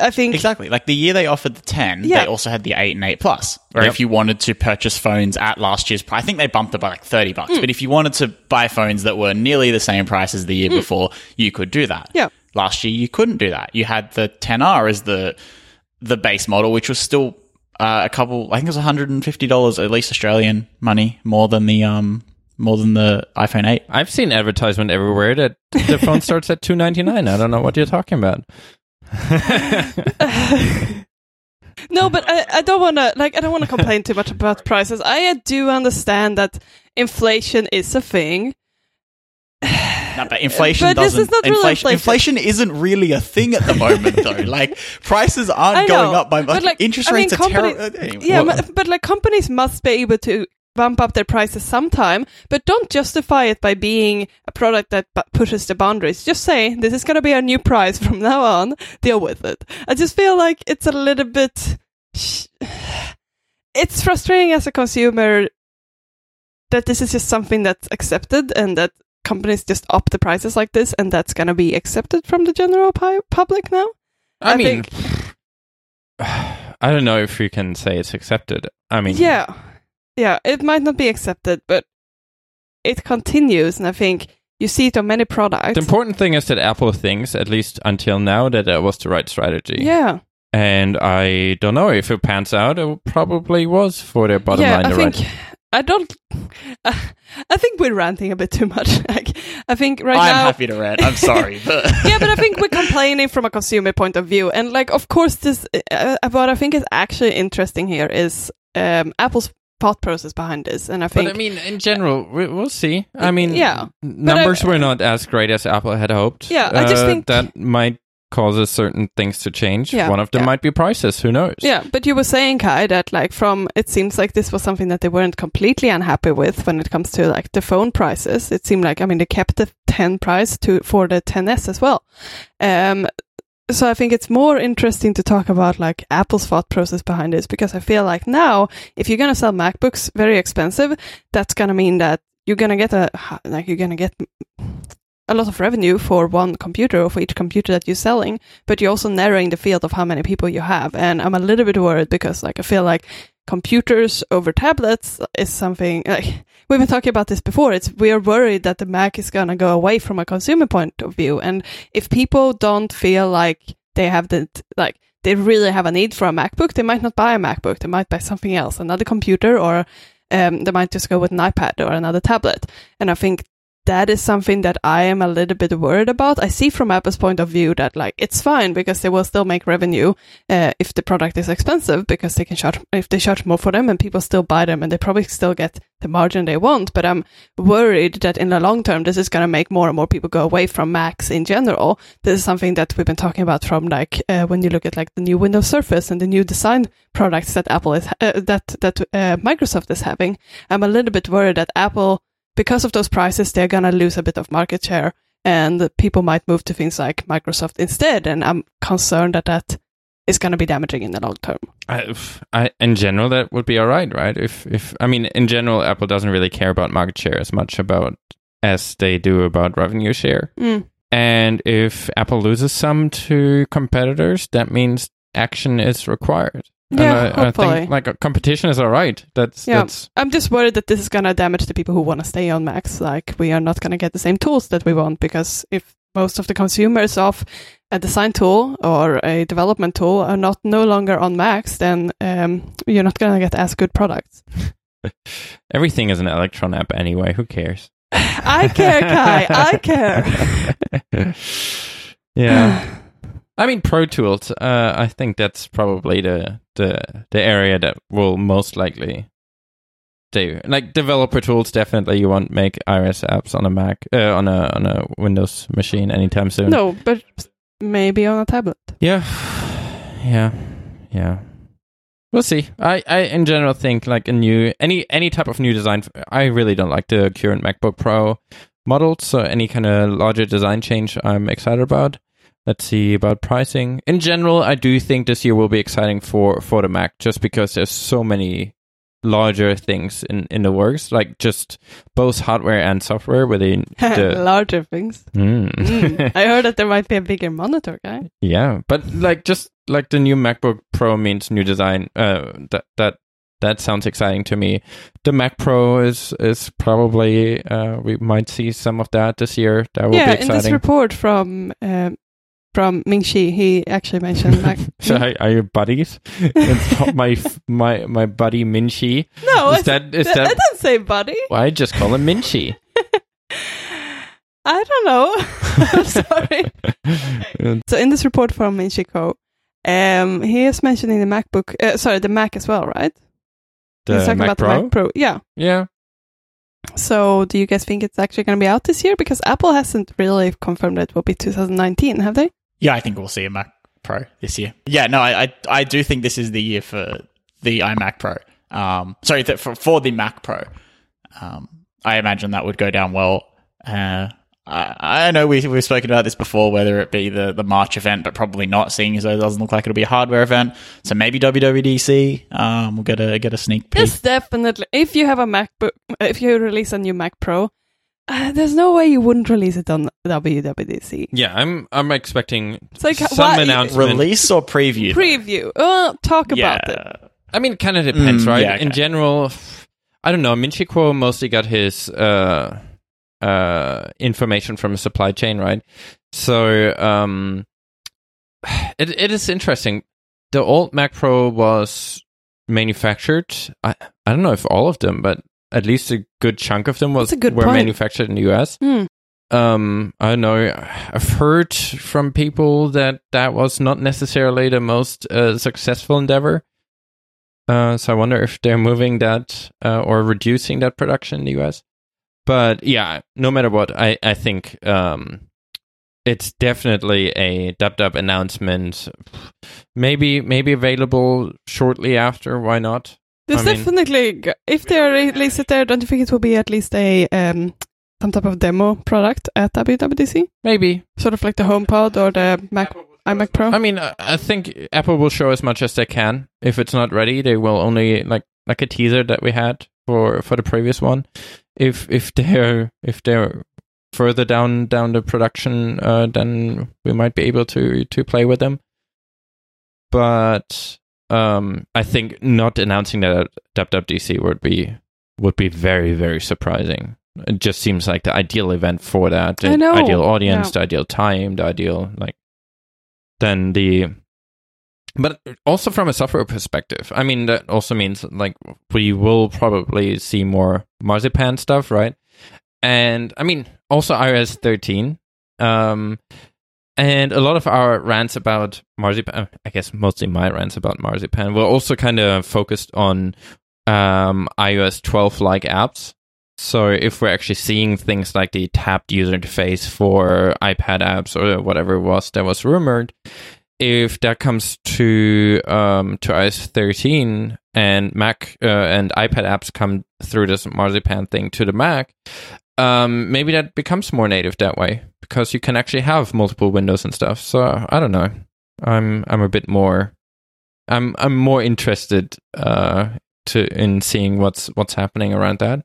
I think... Exactly. Like, the year they offered the ten, yeah. they also had the eight and eight Plus. Or yep. if you wanted to purchase phones at last year's price, I think they bumped it by like thirty bucks. Mm. But if you wanted to buy phones that were nearly the same price as the year mm. before, you could do that. Yeah. Last year, you couldn't do that. You had the ten R as the the base model, which was still uh, a couple... I think it was one hundred fifty dollars, at least Australian money, more than the... um. More than the iPhone eight. I've seen advertisement everywhere that the phone starts at two ninety-nine. I don't know what you're talking about. No, but I, I don't want to like I don't want to complain too much about prices. I do understand that inflation is a thing. No, but inflation but doesn't. This is not inflation, really inflation. inflation isn't really a thing at the moment, though. Like prices aren't know, going up by much. Like, interest I mean, rates company, are terrible. Yeah, well, but like companies must be able to bump up their prices sometime, but don't justify it by being a product that b- pushes the boundaries. Just say, this is going to be our new price from now on, deal with it. I just feel like it's a little bit... Sh- it's frustrating as a consumer that this is just something that's accepted and that companies just up the prices like this, and that's going to be accepted from the general pi- public now. I, I mean, think- I don't know if you can say it's accepted. I mean... Yeah. Yeah, it might not be accepted, but it continues, and I think you see it on many products. The important thing is that Apple thinks, at least until now, that that was the right strategy. Yeah. And I don't know, if it pans out, it probably was for their bottom yeah, line. Yeah, I think... Right. I don't... Uh, I think we're ranting a bit too much. Like, I think right I'm now... I'm happy to rant, I'm sorry. But yeah, but I think we're complaining from a consumer point of view, and like, of course, this... Uh, what I think is actually interesting here is um, Apple's thought process behind this, and I think... But I mean, in general, we, we'll see. I mean, yeah, numbers I, were not as great as Apple had hoped. Yeah, I just uh, think... That might cause certain things to change. Yeah, one of them yeah. might be prices, who knows? Yeah, but you were saying, Kai, that like from... It seems like this was something that they weren't completely unhappy with when it comes to like the phone prices. It seemed like, I mean, they kept the ten price to for the ten S as well. Um, So I think it's more interesting to talk about like Apple's thought process behind this, because I feel like now, if you're gonna sell MacBooks very expensive, that's gonna mean that you're gonna get a like you're gonna get a lot of revenue for one computer or for each computer that you're selling, but you're also narrowing the field of how many people you have. And I'm a little bit worried because like I feel like computers over tablets is something like we've been talking about this before. It's we are worried that the Mac is going to go away from a consumer point of view, and if people don't feel like they have the like they really have a need for a MacBook, they might not buy a MacBook. They might buy something else, another computer, or um, they might just go with an iPad or another tablet. And I think that is something that I am a little bit worried about. I see from Apple's point of view that like it's fine because they will still make revenue uh, if the product is expensive, because they can charge if they charge more for them and people still buy them, and they probably still get the margin they want. But I'm worried that in the long term, this is going to make more and more people go away from Macs in general. This is something that we've been talking about from like uh, when you look at like the new Windows Surface and the new design products that Apple is uh, that that uh, Microsoft is having. I'm a little bit worried that Apple, because of those prices, they're going to lose a bit of market share, and people might move to things like Microsoft instead. And I'm concerned that that is going to be damaging in the long term. I, I, in general, that would be all right, right? If, if I mean, in general, Apple doesn't really care about market share as much about as they do about revenue share. Mm. And if Apple loses some to competitors, that means action is required. Yeah, and I, I think like a competition is all right. That's, yeah. that's I'm just worried that this is going to damage the people who want to stay on Macs. Like, we are not going to get the same tools that we want, because if most of the consumers of a design tool or a development tool are not no longer on Macs, then um, you're not going to get as good products. Everything is an Electron app anyway. Who cares? I care, Kai. I care. Yeah. I mean, Pro Tools, uh, I think that's probably the, the the area that will most likely do. Like, developer tools, definitely you won't make iOS apps on a Mac, uh, on a on a Windows machine anytime soon. No, but maybe on a tablet. Yeah. Yeah. Yeah. We'll see. I, I in general think, like, a new, any, any type of new design, I really don't like the current MacBook Pro model, so any kind of larger design change I'm excited about. Let's see about pricing. In general, I do think this year will be exciting for, for the Mac, just because there's so many larger things in, in the works, like just both hardware and software within the... Larger things. Mm. Mm. I heard that there might be a bigger monitor, guy. Yeah, but like just like the new MacBook Pro means new design. Uh, that that that sounds exciting to me. The Mac Pro is is probably uh, we might see some of that this year. That will yeah, be exciting. Yeah, in this report from um, from Ming-Chi, he actually mentioned Mac. So are, are you buddies? It's my my my buddy Ming-Chi. No, is that, is that, that, I don't say buddy. Well, I just call him Ming-Chi. I don't know. I'm sorry. So in this report from Ming-Chi Kuo, um, he is mentioning the MacBook, uh, sorry, the Mac as well, right? The He's talking Mac about Pro? the Mac Pro. Yeah. Yeah. So do you guys think it's actually going to be out this year? Because Apple hasn't really confirmed it will be two thousand nineteen, have they? Yeah, I think we'll see a Mac Pro this year. Yeah, no, I I, I do think this is the year for the iMac Pro. Um, sorry, th- for, for the Mac Pro. Um, I imagine that would go down well. Uh, I, I know we, we've spoken about this before, whether it be the, the March event, but probably not, seeing as though it doesn't look like it'll be a hardware event. So maybe W W D C, um, we'll get a get a sneak peek. Yes, definitely. If you have a MacBook, if you release a new Mac Pro, uh, there's no way you wouldn't release it on W W D C. Yeah, I'm I'm expecting like, some what, announcement. Release or preview? Preview. Well, talk yeah. about it. I mean, it kind of depends, mm, right? Yeah, okay. In general, I don't know. Ming-Chi Kuo mostly got his... Uh, Uh, information from a supply chain, right? So um, it it is interesting. The old Mac Pro was manufactured. I, I don't know if all of them, but at least a good chunk of them was were point. manufactured in the U S. Mm. Um, I don't know. I've heard from people that that was not necessarily the most uh, successful endeavor. Uh, so I wonder if they're moving that uh, or reducing that production in the U S. But yeah, no matter what, I, I think um, it's definitely a dub-dub announcement. Maybe maybe available shortly after. Why not? There's I definitely mean, if they release it there, don't you think it will be at least a um, some type of demo product at W W D C? Maybe sort of like the HomePod or the Mac iMac Pro. I mean, I think Apple will show as much as they can. If it's not ready, they will only like like a teaser that we had for for the previous one. If if they're if they're further down down the production, uh, then we might be able to to play with them. But um, I think not announcing that at W W D C would be would be very very surprising. It just seems like the ideal event for that, the I know. ideal audience, yeah. the ideal time, the ideal like. Then the, but also from a software perspective, I mean that also means like we will probably see more Marzipan stuff, right? And I mean, also i O S thirteen. Um, and a lot of our rants about Marzipan, I guess mostly my rants about Marzipan, were also kind of focused on um, i O S twelve-like apps. So if we're actually seeing things like the tabbed user interface for iPad apps or whatever it was that was rumored, if that comes to um, to i O S thirteen and Mac uh, and iPad apps come through this Marzipan thing to the Mac, um, maybe that becomes more native that way because you can actually have multiple windows and stuff. So I don't know. I'm I'm a bit more I'm I'm more interested uh, to in seeing what's what's happening around that.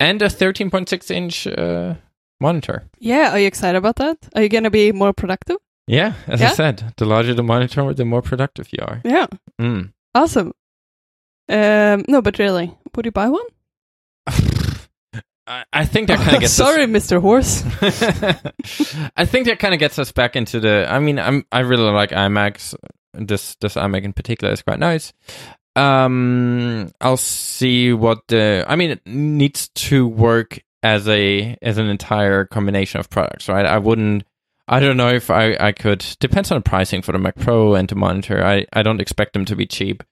And a thirteen point six inch uh, monitor. Yeah, are you excited about that? Are you going to be more productive? Yeah, as yeah? I said, the larger the monitor, the more productive you are. Yeah. Mm. Awesome. Um, no, but really, would you buy one? I, I think that kind of gets Sorry, us... Mister Horse. I think that kind of gets us back into the... I mean, I'm, I really like iMacs. This, this iMac in particular is quite nice. Um, I'll see what the... I mean, it needs to work as a as an entire combination of products, right? I wouldn't... I don't know if I, I could... Depends on the pricing for the Mac Pro and the monitor. I, I don't expect them to be cheap.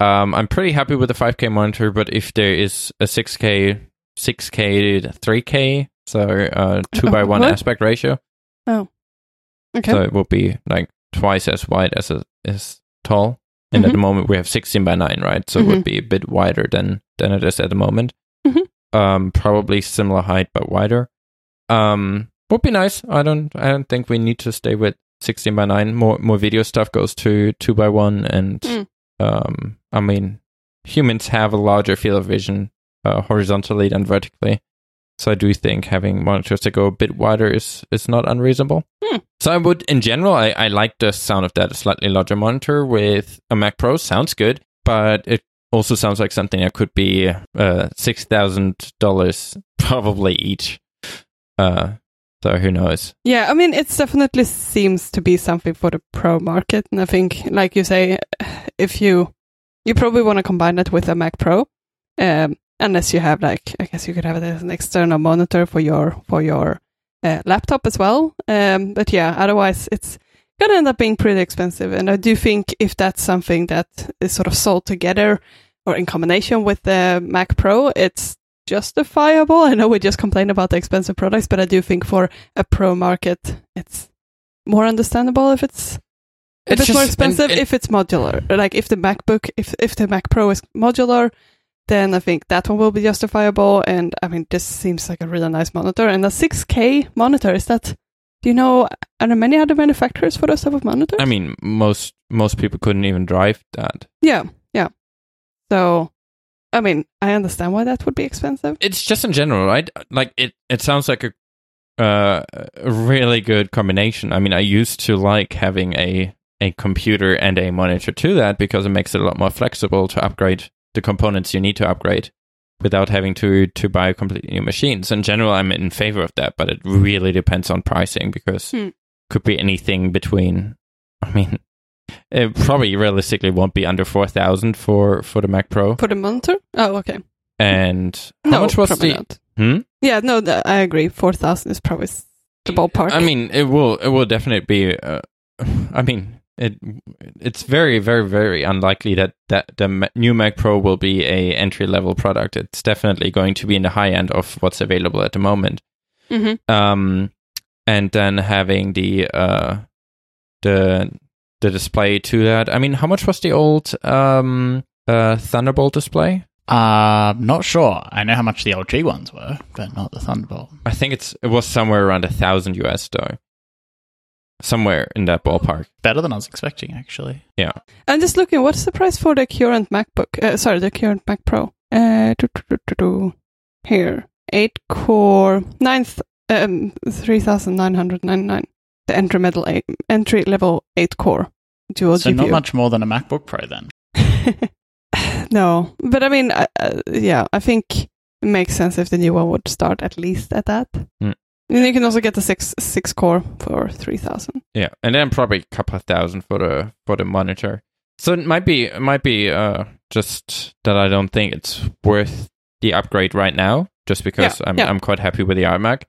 Um, I'm pretty happy with the five K monitor, but if there is a six K, six K to three K, so uh, two by one what? aspect ratio. Oh, okay. So it will be like twice as wide as a, as tall. And mm-hmm. at the moment, we have sixteen by nine, right? So mm-hmm. it would be a bit wider than, than it is at the moment. Mm-hmm. Um, probably similar height, but wider. Um... Would be nice. I don't. I don't think we need to stay with sixteen by nine. More more video stuff goes to two by one, and mm. um, I mean, humans have a larger field of vision uh, horizontally than vertically. So I do think having monitors that go a bit wider is is not unreasonable. Hmm. So I would, in general, I, I like the sound of that. A slightly larger monitor with a Mac Pro sounds good, but it also sounds like something that could be uh, six thousand dollars probably each. Uh, so who knows? Yeah, I mean, it definitely seems to be something for the Pro market. And I think, like you say, if you, you probably want to combine it with a Mac Pro. Um, Unless you have, like, I guess you could have it as an external monitor for your for your uh, laptop as well. Um, but yeah, otherwise it's going to end up being pretty expensive. And I do think if that's something that is sort of sold together or in combination with the Mac Pro, it's justifiable. I know we just complained about the expensive products, but I do think for a Pro market, it's more understandable if it's... If it's, it's just, more expensive, it, if it's modular. Like, if the MacBook, if if the Mac Pro is modular, then I think that one will be justifiable. And I mean, this seems like a really nice monitor. And a six K monitor, is that, do you know, are there many other manufacturers for those type of monitors? I mean, most most people couldn't even drive that. Yeah, yeah. So, I mean, I understand why that would be expensive. It's just in general, right? Like, it, it sounds like a, uh, a really good combination. I mean, I used to like having a, a computer and a monitor to that because it makes it a lot more flexible to upgrade the components you need to upgrade without having to to buy completely new machines. In general, I'm in favor of that, but it really depends on pricing because hmm. it could be anything between, I mean, it probably realistically won't be under four thousand dollars for, for the Mac Pro. For the monitor? Oh, okay. And how no, much was the... Hmm? Yeah, no, I agree. four thousand dollars is probably the ballpark. I mean, it will it will definitely be... Uh, I mean... It it's very very very unlikely that, that the new Mac Pro will be a entry level product. It's definitely going to be in the high end of what's available at the moment. Mm-hmm. Um, and then having the uh the the display to that. I mean, how much was the old um uh Thunderbolt display? Uh, not sure. I know how much the L G ones were, but not the Thunderbolt. I think it's it was somewhere around a thousand U S though. Somewhere in that ballpark. Better than I was expecting, actually. Yeah. I'm just looking, what's the price for the current MacBook? Uh, sorry, the current Mac Pro. Uh, do, do, do, do, do. Here. eight core, ninth, um, three thousand nine hundred ninety-nine. The entry, metal eight, entry level eight core dual so G P U. So not much more than a MacBook Pro, then. No. But I mean, uh, yeah, I think it makes sense if the new one would start at least at that. Mm. And you can also get the six six core for three thousand. Yeah, and then probably a couple of thousand for the for the monitor. So it might be it might be uh, just that I don't think it's worth the upgrade right now, just because yeah, I'm yeah. I'm quite happy with the iMac.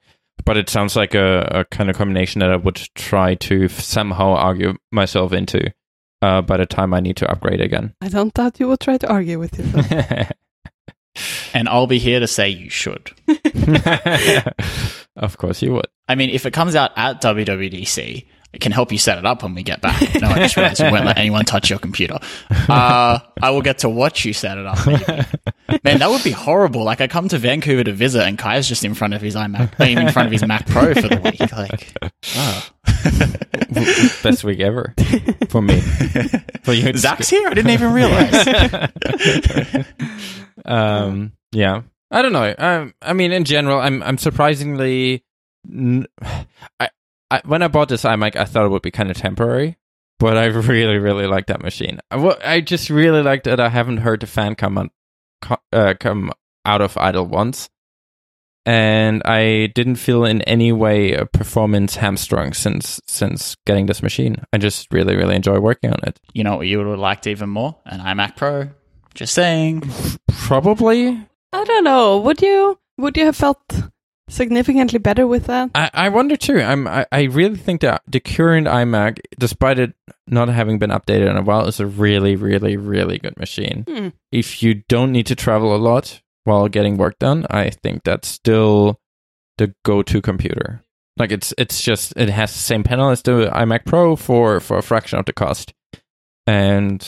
But it sounds like a, a kind of combination that I would try to somehow argue myself into uh, by the time I need to upgrade again. I don't doubt you will try to argue with yourself. And I'll be here to say you should. Of course you would. I mean, if it comes out at W W D C, I can help you set it up when we get back. No, I just realized you won't let anyone touch your computer. Uh, I will get to watch you set it up. Maybe. Man, that would be horrible. Like, I come to Vancouver to visit and Kai's just in front of his iMac, in front of his Mac Pro for the week. Like, oh. Best week ever for me. For you. Zach's here? I didn't even realize. um, yeah. I don't know. Um, I mean, in general, I'm I'm surprisingly, n- I, I when I bought this iMac, I thought it would be kind of temporary, but I really really like that machine. I, w- I just really like that I haven't heard the fan come on, co- uh, come out of idle once, and I didn't feel in any way a performance hamstrung since since getting this machine. I just really really enjoy working on it. You know what you would have liked even more? An iMac Pro. Just saying. Probably. I don't know. Would you would you have felt significantly better with that? I, I wonder too. I'm I, I really think that the current iMac, despite it not having been updated in a while, is a really, really, really good machine. Mm. If you don't need to travel a lot while getting work done, I think that's still the go-to computer. Like it's it's just it has the same panel as the iMac Pro for, for a fraction of the cost. And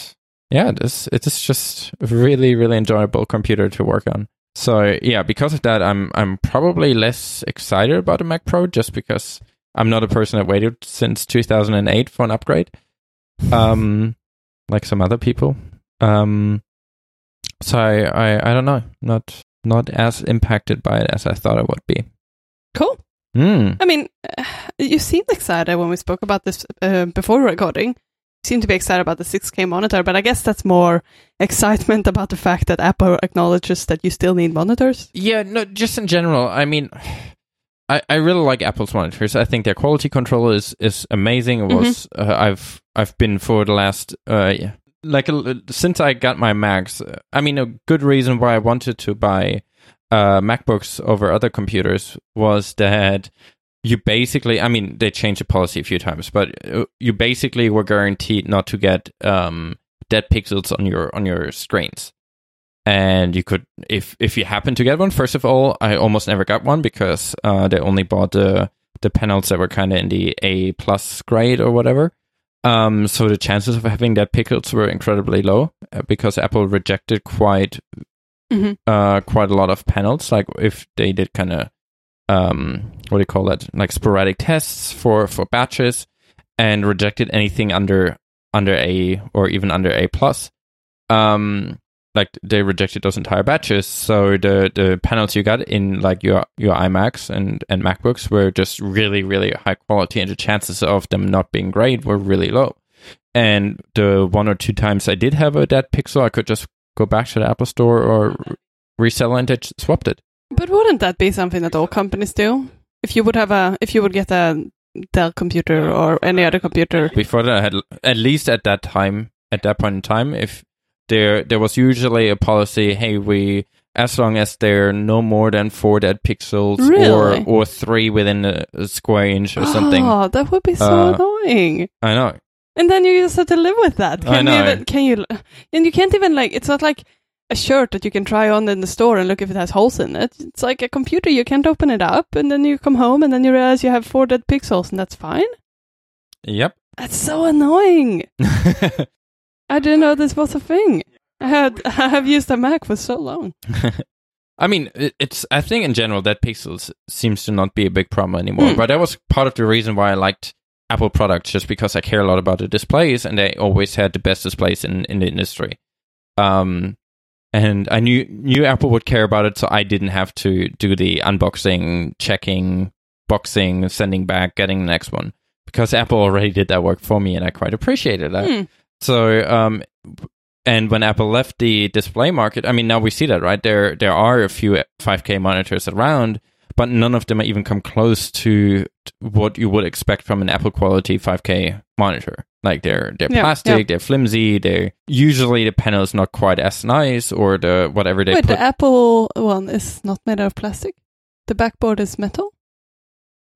yeah, this it is just a really, really enjoyable computer to work on. So yeah, because of that, I'm I'm probably less excited about a Mac Pro just because I'm not a person that waited since two thousand eight for an upgrade, um, like some other people. Um, so I, I, I don't know, not not as impacted by it as I thought I would be. Cool. Mm. I mean, you seemed excited when we spoke about this uh, before recording. You seemed to be excited about the six K monitor, but I guess that's more excitement about the fact that Apple acknowledges that you still need monitors. Yeah, no, just in general. I mean, I, I really like Apple's monitors. I think their quality control is, is amazing. It was mm-hmm. uh, I've I've been for the last uh, yeah, like a, since I got my Macs. I mean, a good reason why I wanted to buy Uh, MacBooks over other computers was that you basically, I mean, they changed the policy a few times, but you basically were guaranteed not to get um, dead pixels on your on your screens. And you could, if if you happen to get one, first of all, I almost never got one because uh, they only bought the the panels that were kind of in the A plus grade or whatever. Um, so the chances of having dead pixels were incredibly low because Apple rejected quite. Mm-hmm. Uh, quite a lot of panels. Like if they did kind of um, what do you call that? Like sporadic tests for, for batches, and rejected anything under under A or even under A plus. Um, like they rejected those entire batches. So the, the panels you got in like your your iMacs and, and MacBooks were just really really high quality, and the chances of them not being great were really low. And the one or two times I did have a dead pixel, I could just go back to the Apple Store or resell and they swapped it. But wouldn't that be something that all companies do? If you would have a, if you would get a Dell computer or any other computer before that, I had, at least at that time, at that point in time, if there there was usually a policy, hey, we as long as there are no more than four dead pixels really? or or three within a, a square inch or oh, something. Oh, that would be so uh, annoying. I know. And then you just have to live with that. Can I know. You even, can you? And you can't even like. It's not like a shirt that you can try on in the store and look if it has holes in it. It's like a computer. You can't open it up, and then you come home, and then you realize you have four dead pixels, and that's fine. Yep. That's so annoying. I didn't know this was a thing. I had I have used a Mac for so long. I mean, it's. I think in general that pixels seems to not be a big problem anymore. Mm. But that was part of the reason why I liked Apple products, just because I care a lot about the displays, and they always had the best displays in, in the industry. Um, and I knew knew Apple would care about it, so I didn't have to do the unboxing, checking, boxing, sending back, getting the next one, because Apple already did that work for me, and I quite appreciated that. Mm. So, um, and when Apple left the display market, I mean, now we see that, right? There, there are a few five K monitors around, but none of them even come close to what you would expect from an Apple quality five K monitor. Like they're they're yeah, plastic, yeah. they're flimsy, they usually the panel is not quite as nice, or the whatever they Wait, put. The Apple one is not made out of plastic. The backboard is metal.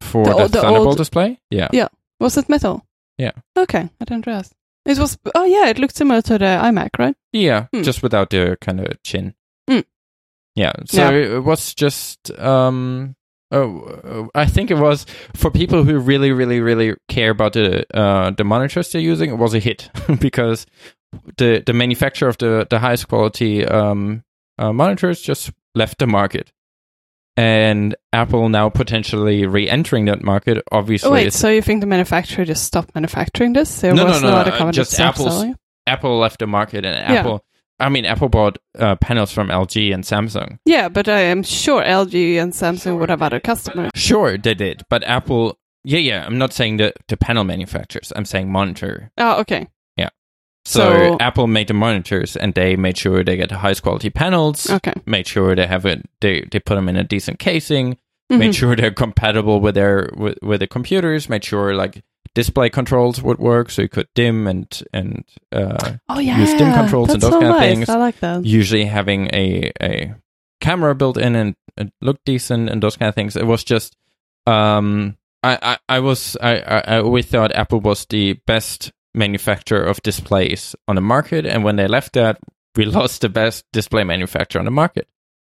For the, the, the Thunderbolt old display? Yeah. Yeah. Was it metal? Yeah. Okay, I didn't realize. It was oh yeah, it looked similar to the iMac, right? Yeah, mm. just without the kind of chin. Mm. Yeah, so yeah. it was just, um, oh, I think it was, for people who really, really, really care about the uh, the monitors they're using, it was a hit, because the, the manufacturer of the, the highest quality um, uh, monitors just left the market. And Apple now potentially re-entering that market, obviously. Oh, wait, so you think the manufacturer just stopped manufacturing this? There no, was no, no, no other company just Apple's, Apple left the market, and yeah. Apple... I mean, Apple bought uh, panels from L G and Samsung. Yeah, but I am sure L G and Samsung sure. would have other customers. Sure, they did. But Apple... Yeah, yeah. I'm not saying the, the panel manufacturers. I'm saying monitor. Oh, okay. Yeah. So, so Apple made the monitors, and they made sure they get the highest quality panels. Okay. Made sure they have it. They, they put them in a decent casing. Mm-hmm. Made sure they're compatible with their with, with the computers. Made sure like display controls would work, so you could dim and and uh, oh, yeah. use dim controls. That's and those so kind nice. Of things. I like that. Usually having a a camera built in and, and look decent and those kind of things. It was just um, I, I I was I, I always thought Apple was the best manufacturer of displays on the market, and when they left that, we lost the best display manufacturer on the market.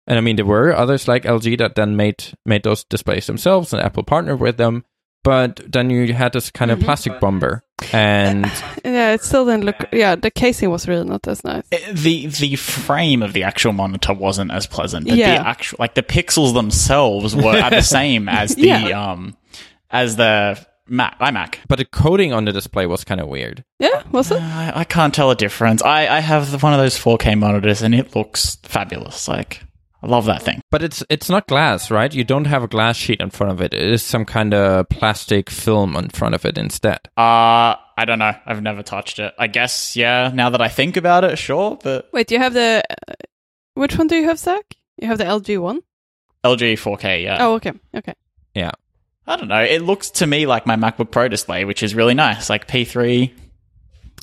And I mean, there were others like L G that then made made those displays themselves, and Apple partnered with them. But then you had this kind of mm-hmm. plastic bomber, and yeah, it still didn't look. Yeah, the casing was really not as nice. the The frame of the actual monitor wasn't as pleasant. But yeah, the actual like the pixels themselves were the same as the yeah. um as the Mac iMac. But the coating on the display was kind of weird. Yeah, was it? Uh, I, I can't tell a difference. I I have one of those four K monitors, and it looks fabulous. Like I love that thing. But it's it's not glass, right? You don't have a glass sheet in front of it. It is some kind of plastic film in front of it instead. Uh, I don't know. I've never touched it. I guess, yeah, now that I think about it, sure. But wait, do you have the... Uh, which one do you have, Zach? You have the L G one? L G four K, yeah. Oh, okay. Okay. Yeah. I don't know. It looks to me like my MacBook Pro display, which is really nice. Like P three.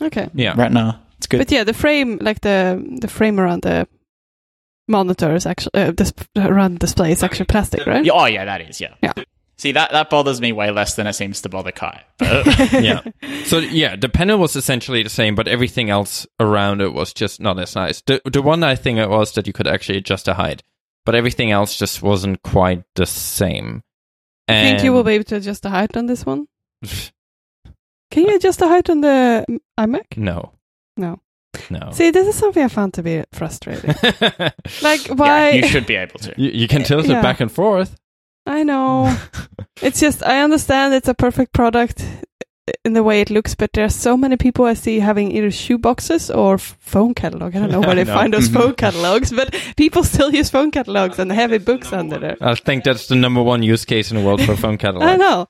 Okay. Yeah. Retina. It's good. But yeah, the frame, like the the frame around the monitor is actually uh, dis- around the display is actually plastic, right? Yeah, oh yeah, that is. Yeah. Yeah. See, that that bothers me way less than it seems to bother Kai. But yeah. So yeah, the panel was essentially the same, but everything else around it was just not as nice. The the one I think it was that you could actually adjust the height, but everything else just wasn't quite the same. I and... think you will be able to adjust the height on this one. Can you adjust the height on the iMac? No. No. No. See, this is something I found to be frustrating. Like, why? Yeah, you should be able to. You, you can tilt yeah. it back and forth. I know. It's just, I understand it's a perfect product in the way it looks, but there's so many people I see having either shoe boxes or phone catalog. I don't know where they no. find those phone catalogs, but people still use phone catalogs and heavy books the under one. There. I think that's the number one use case in the world for phone catalogs. I know.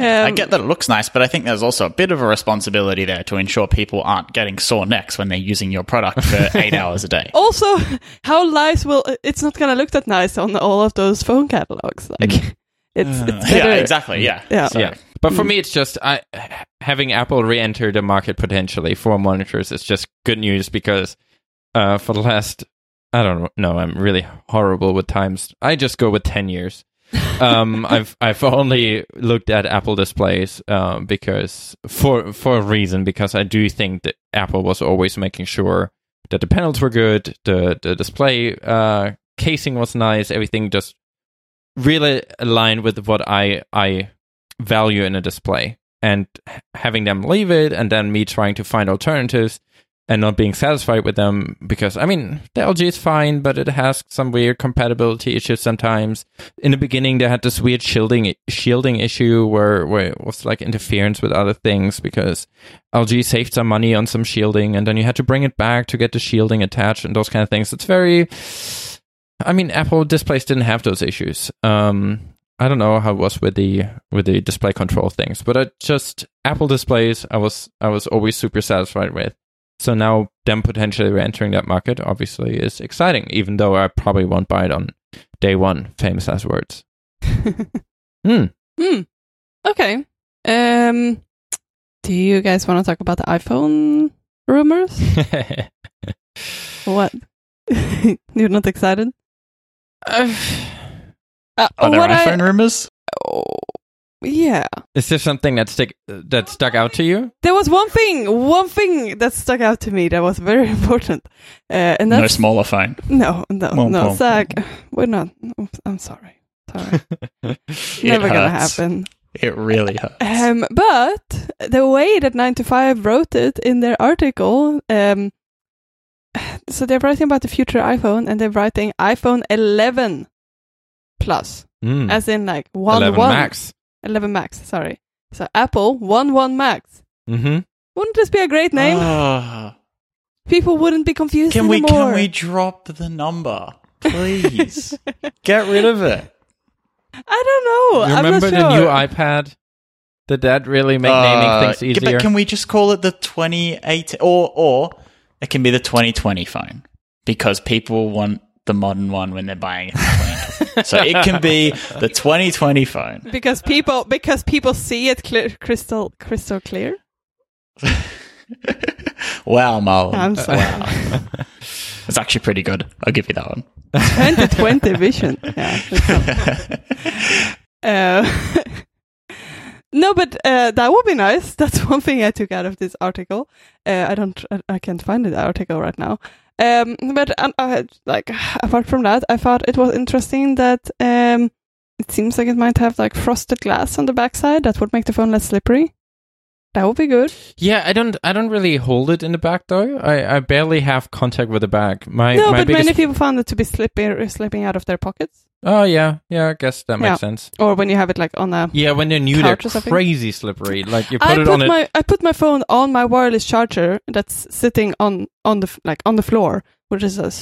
Um, I get that it looks nice, but I think there's also a bit of a responsibility there to ensure people aren't getting sore necks when they're using your product for eight hours a day. Also, how nice will... It's not going to look that nice on all of those phone catalogs. Like, mm. it's, it's better. Yeah, exactly, yeah. Yeah. So. yeah. But for me, it's just I having Apple re-enter the market potentially for monitors is just good news because uh, for the last... I don't know, I'm really horrible with times. I just go with ten years. um, I've I've only looked at Apple displays um, because for for a reason because I do think that Apple was always making sure that the panels were good, the the display uh, casing was nice, everything just really aligned with what I I value in a display. And having them leave it, and then me trying to find alternatives and not being satisfied with them because, I mean, the L G is fine, but it has some weird compatibility issues sometimes. In the beginning, they had this weird shielding shielding issue where, where it was like interference with other things because L G saved some money on some shielding, and then you had to bring it back to get the shielding attached and those kind of things. It's very... I mean, Apple displays didn't have those issues. Um, I don't know how it was with the with the display control things, but I just... Apple displays, I was I was always super satisfied with. So now them potentially re-entering that market obviously is exciting, even though I probably won't buy it on day one, famous last words. Hmm. Hmm. Okay. Um, do you guys want to talk about the iPhone rumors? What? You're not excited? Uh, uh, Are there iPhone I... rumors? Oh. Yeah. Is there something that stick that stuck out to you? There was one thing, one thing that stuck out to me that was very important. Uh, and that's, no smaller phone. No, no, mom, no, mom. Zach, we're not. I'm sorry, sorry. Never gonna happen. It really hurts. Um, but the way that nine to five wrote it in their article, um, so they're writing about the future iPhone, and they're writing iPhone eleven Plus, mm. as in like one eleven one. Max. eleven Max, sorry. So Apple eleven Max. Mm-hmm. Wouldn't this be a great name? Uh, People wouldn't be confused can anymore. We, can we drop the number? Please. Get rid of it. I don't know. You remember I'm not sure. the new iPad? Did that really make uh, naming things easier? But can we just call it the twenty eighteen? Or, or it can be the twenty twenty phone. Because people want the modern one when they're buying it. So it can be the twenty twenty phone. Because people because people see it clear, crystal crystal clear. Wow, Marlon. I'm sorry. Wow. It's actually pretty good. I'll give you that one. twenty twenty vision. Yeah. Uh, no, but uh, that would be nice. That's one thing I took out of this article. Uh, I don't. I, I can't find the article right now. Um, but um, I had, like apart from that, I thought it was interesting that um, it seems like it might have like frosted glass on the backside. That would make the phone less slippery. That would be good. Yeah, I don't. I don't really hold it in the back though. I, I barely have contact with the back. My no, my but biggest... many people found it to be slipping slipping out of their pockets. Oh yeah, yeah. I guess that makes yeah. sense. Or when you have it like on a yeah, when they're new, they're crazy slippery. Like you put I it put on my, it. I put my phone on my wireless charger that's sitting on on the like on the floor, which is a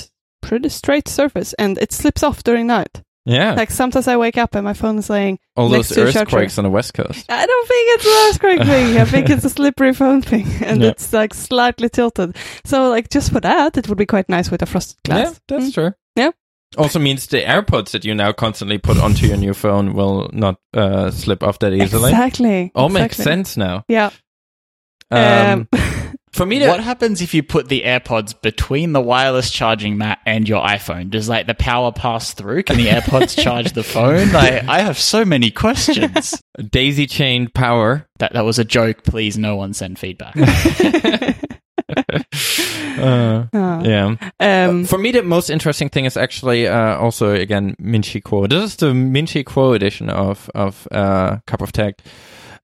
pretty straight surface, and it slips off during night. Yeah. Like, sometimes I wake up and my phone is laying all next those to earthquakes on the West Coast. I don't think it's an earthquake thing. I think it's a slippery phone thing. And yeah. it's, like, slightly tilted. So, like, just for that, it would be quite nice with a frosted glass. Yeah, that's mm. true. Yeah. Also means the AirPods that you now constantly put onto your new phone will not uh, slip off that easily. Exactly. All exactly. makes sense now. Yeah. Um... um. For me to, what happens if you put the AirPods between the wireless charging mat and your iPhone? Does, like, the power pass through? Can the AirPods charge the phone? Like, I have so many questions. Daisy chained power. That that was a joke. Please, no one send feedback. uh, oh. Yeah. Um, For me, the most interesting thing is actually uh, also, again, Ming-Chi Kuo. This is the Ming-Chi Kuo edition of, of uh, Cup of Tech.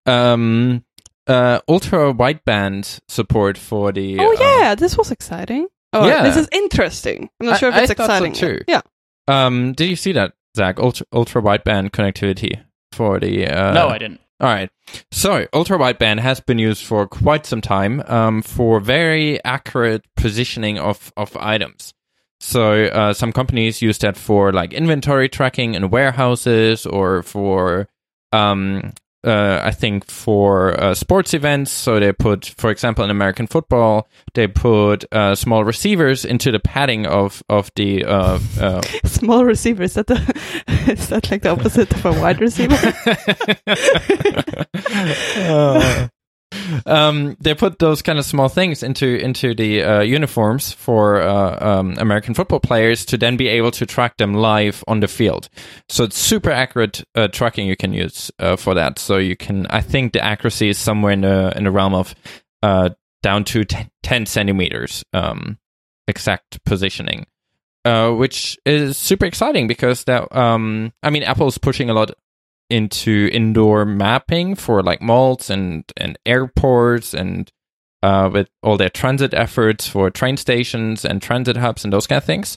Um... Uh, ultra wideband support for the. Oh yeah, uh, this was exciting. Oh, yeah. This is interesting. I'm not I, sure if I it's exciting so too. Yeah. Um, did you see that, Zach? Ultra ultra wideband connectivity for the. Uh, no, I didn't. All right. So ultra wideband has been used for quite some time um, for very accurate positioning of of items. So uh, some companies use that for, like, inventory tracking in warehouses, or for. Um, Uh, I think for uh, sports events, so they put, for example, in American football, they put uh, small receivers into the padding of of the uh, uh, small receivers. Is that the, is that like the opposite of a wide receiver? uh, um, they put those kind of small things into into the uh, uniforms for uh, um, American football players to then be able to track them live on the field. So it's super accurate uh, tracking you can use uh, for that. So you can, I think, the accuracy is somewhere in the in the realm of uh, down to t- ten centimeters um, exact positioning, uh, which is super exciting because that um, I mean, Apple's pushing a lot into indoor mapping for, like, malls and, and airports, and uh, with all their transit efforts for train stations and transit hubs and those kind of things,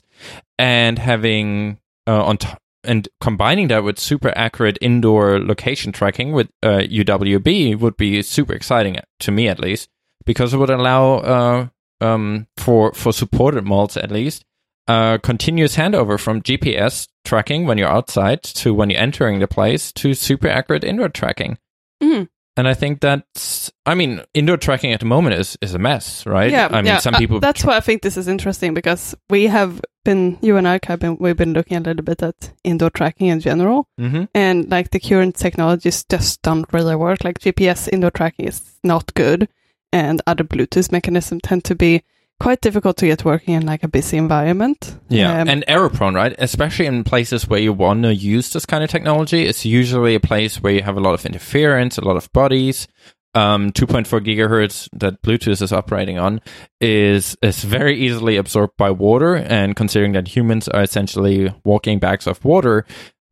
and having uh, on t- and combining that with super accurate indoor location tracking with uh, U W B would be super exciting, to me at least, because it would allow uh, um, for for supported malls at least. Uh, continuous handover from G P S tracking when you're outside to when you're entering the place to super accurate indoor tracking. Mm. And I think that's, I mean, indoor tracking at the moment is, is a mess, right? Yeah, I mean, yeah. some people. Uh, that's tra- why I think this is interesting, because we have been, you and I, have been, we've been looking a little bit at indoor tracking in general. Mm-hmm. And, like, the current technologies just don't really work. Like, G P S indoor tracking is not good. And other Bluetooth mechanisms tend to be quite difficult to get working in, like, a busy environment. Yeah, um, and error-prone, right? Especially in places where you want to use this kind of technology. It's usually a place where you have a lot of interference, a lot of bodies. Um, two point four gigahertz that Bluetooth is operating on is is very easily absorbed by water. And considering that humans are essentially walking bags of water,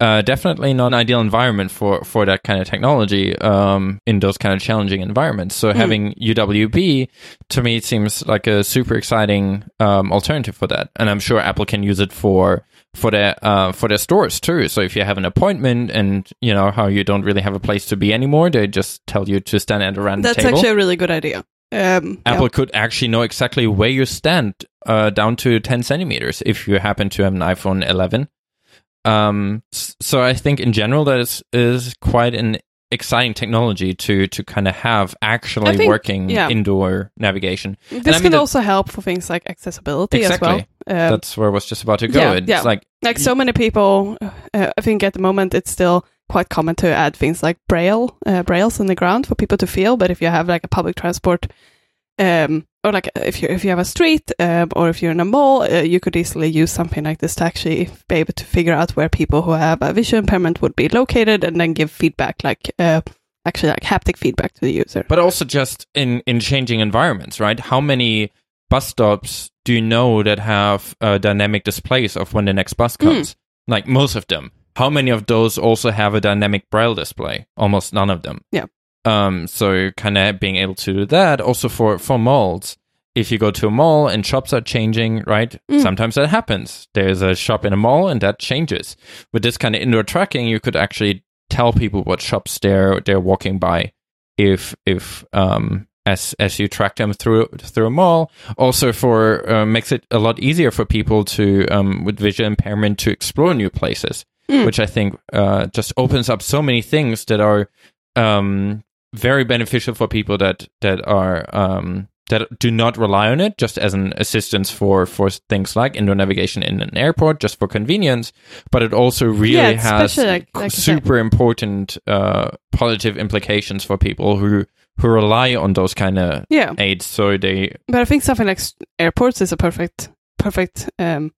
uh, definitely not an ideal environment for, for that kind of technology um, in those kind of challenging environments. So mm. having U W B, to me, seems like a super exciting um, alternative for that. And I'm sure Apple can use it for for their uh, for their stores too. So if you have an appointment and you know how you don't really have a place to be anymore, they just tell you to stand at a random That's table. That's actually a really good idea. Um, Apple yeah. could actually know exactly where you stand uh, down to ten centimeters if you happen to have an iPhone eleven. Um, so I think in general that is, is quite an exciting technology to, to kind of have actually think, working yeah. indoor navigation. This and I mean, can also help for things like accessibility exactly. as well. Um, That's where I was just about to go. Yeah, it's yeah. like like so many people, uh, I think at the moment it's still quite common to add things like braille, uh, brailles on the ground for people to feel. But if you have, like, a public transport, um, or like if you if you have a street um, or if you're in a mall, uh, you could easily use something like this to actually be able to figure out where people who have a visual impairment would be located, and then give feedback, like uh, actually like haptic feedback to the user. But also just in, in changing environments, right? How many bus stops do you know that have uh, dynamic displays of when the next bus comes? Mm. Like most of them. How many of those also have a dynamic braille display? Almost none of them. Yeah. Um, so kind of being able to do that also for, for malls. If you go to a mall and shops are changing, right? Mm. Sometimes that happens. There's a shop in a mall and that changes. With this kind of indoor tracking, you could actually tell people what shops they're, they're walking by if, if, um, as as you track them through through a mall. Also, for uh, makes it a lot easier for people to um, with visual impairment to explore new places, mm. which I think uh, just opens up so many things that are um, very beneficial for people that that are um, that do not rely on it just as an assistance for for things like indoor navigation in an airport, just for convenience. But it also really yeah, has like, like super important uh, positive implications for people who. who rely on those kind of yeah. aids, so they... But I think something like airports is a perfect perfect um,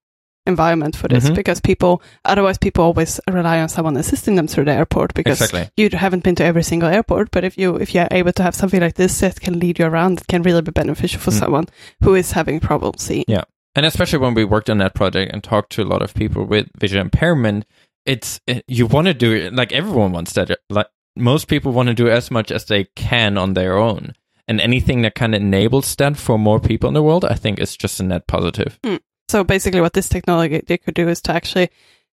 environment for this, mm-hmm. because people... Otherwise, people always rely on someone assisting them through the airport, because exactly. you haven't been to every single airport, but if, you, if you're if you able to have something like this that can lead you around, it can really be beneficial for mm-hmm. someone who is having problems seeing. Yeah, and especially when we worked on that project and talked to a lot of people with visual impairment, it's it, you want to do it... Like, everyone wants that... Like, most people want to do as much as they can on their own. And anything that kind of enables that for more people in the world, I think is just a net positive. Mm. So basically what this technology they could do is to actually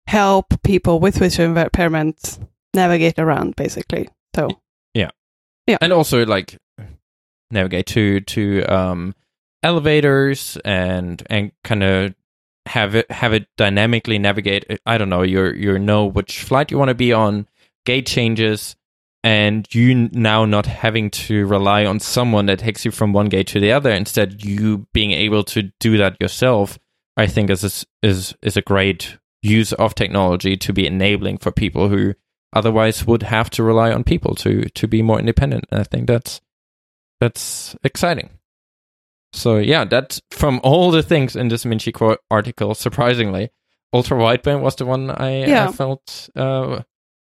help people with visual impairment navigate around, basically. So yeah. Yeah. And also like navigate to to um, elevators and and kind of have it have it dynamically navigate. I don't know, you you know which flight you want to be on, gate changes. And you now not having to rely on someone that takes you from one gate to the other. Instead, you being able to do that yourself, I think is a, is is a great use of technology to be enabling for people who otherwise would have to rely on people to to be more independent. And I think that's that's exciting. So yeah, that's from all the things in this Ming-Chi Kuo article. Surprisingly, ultra wideband was the one I, yeah. I felt. Uh,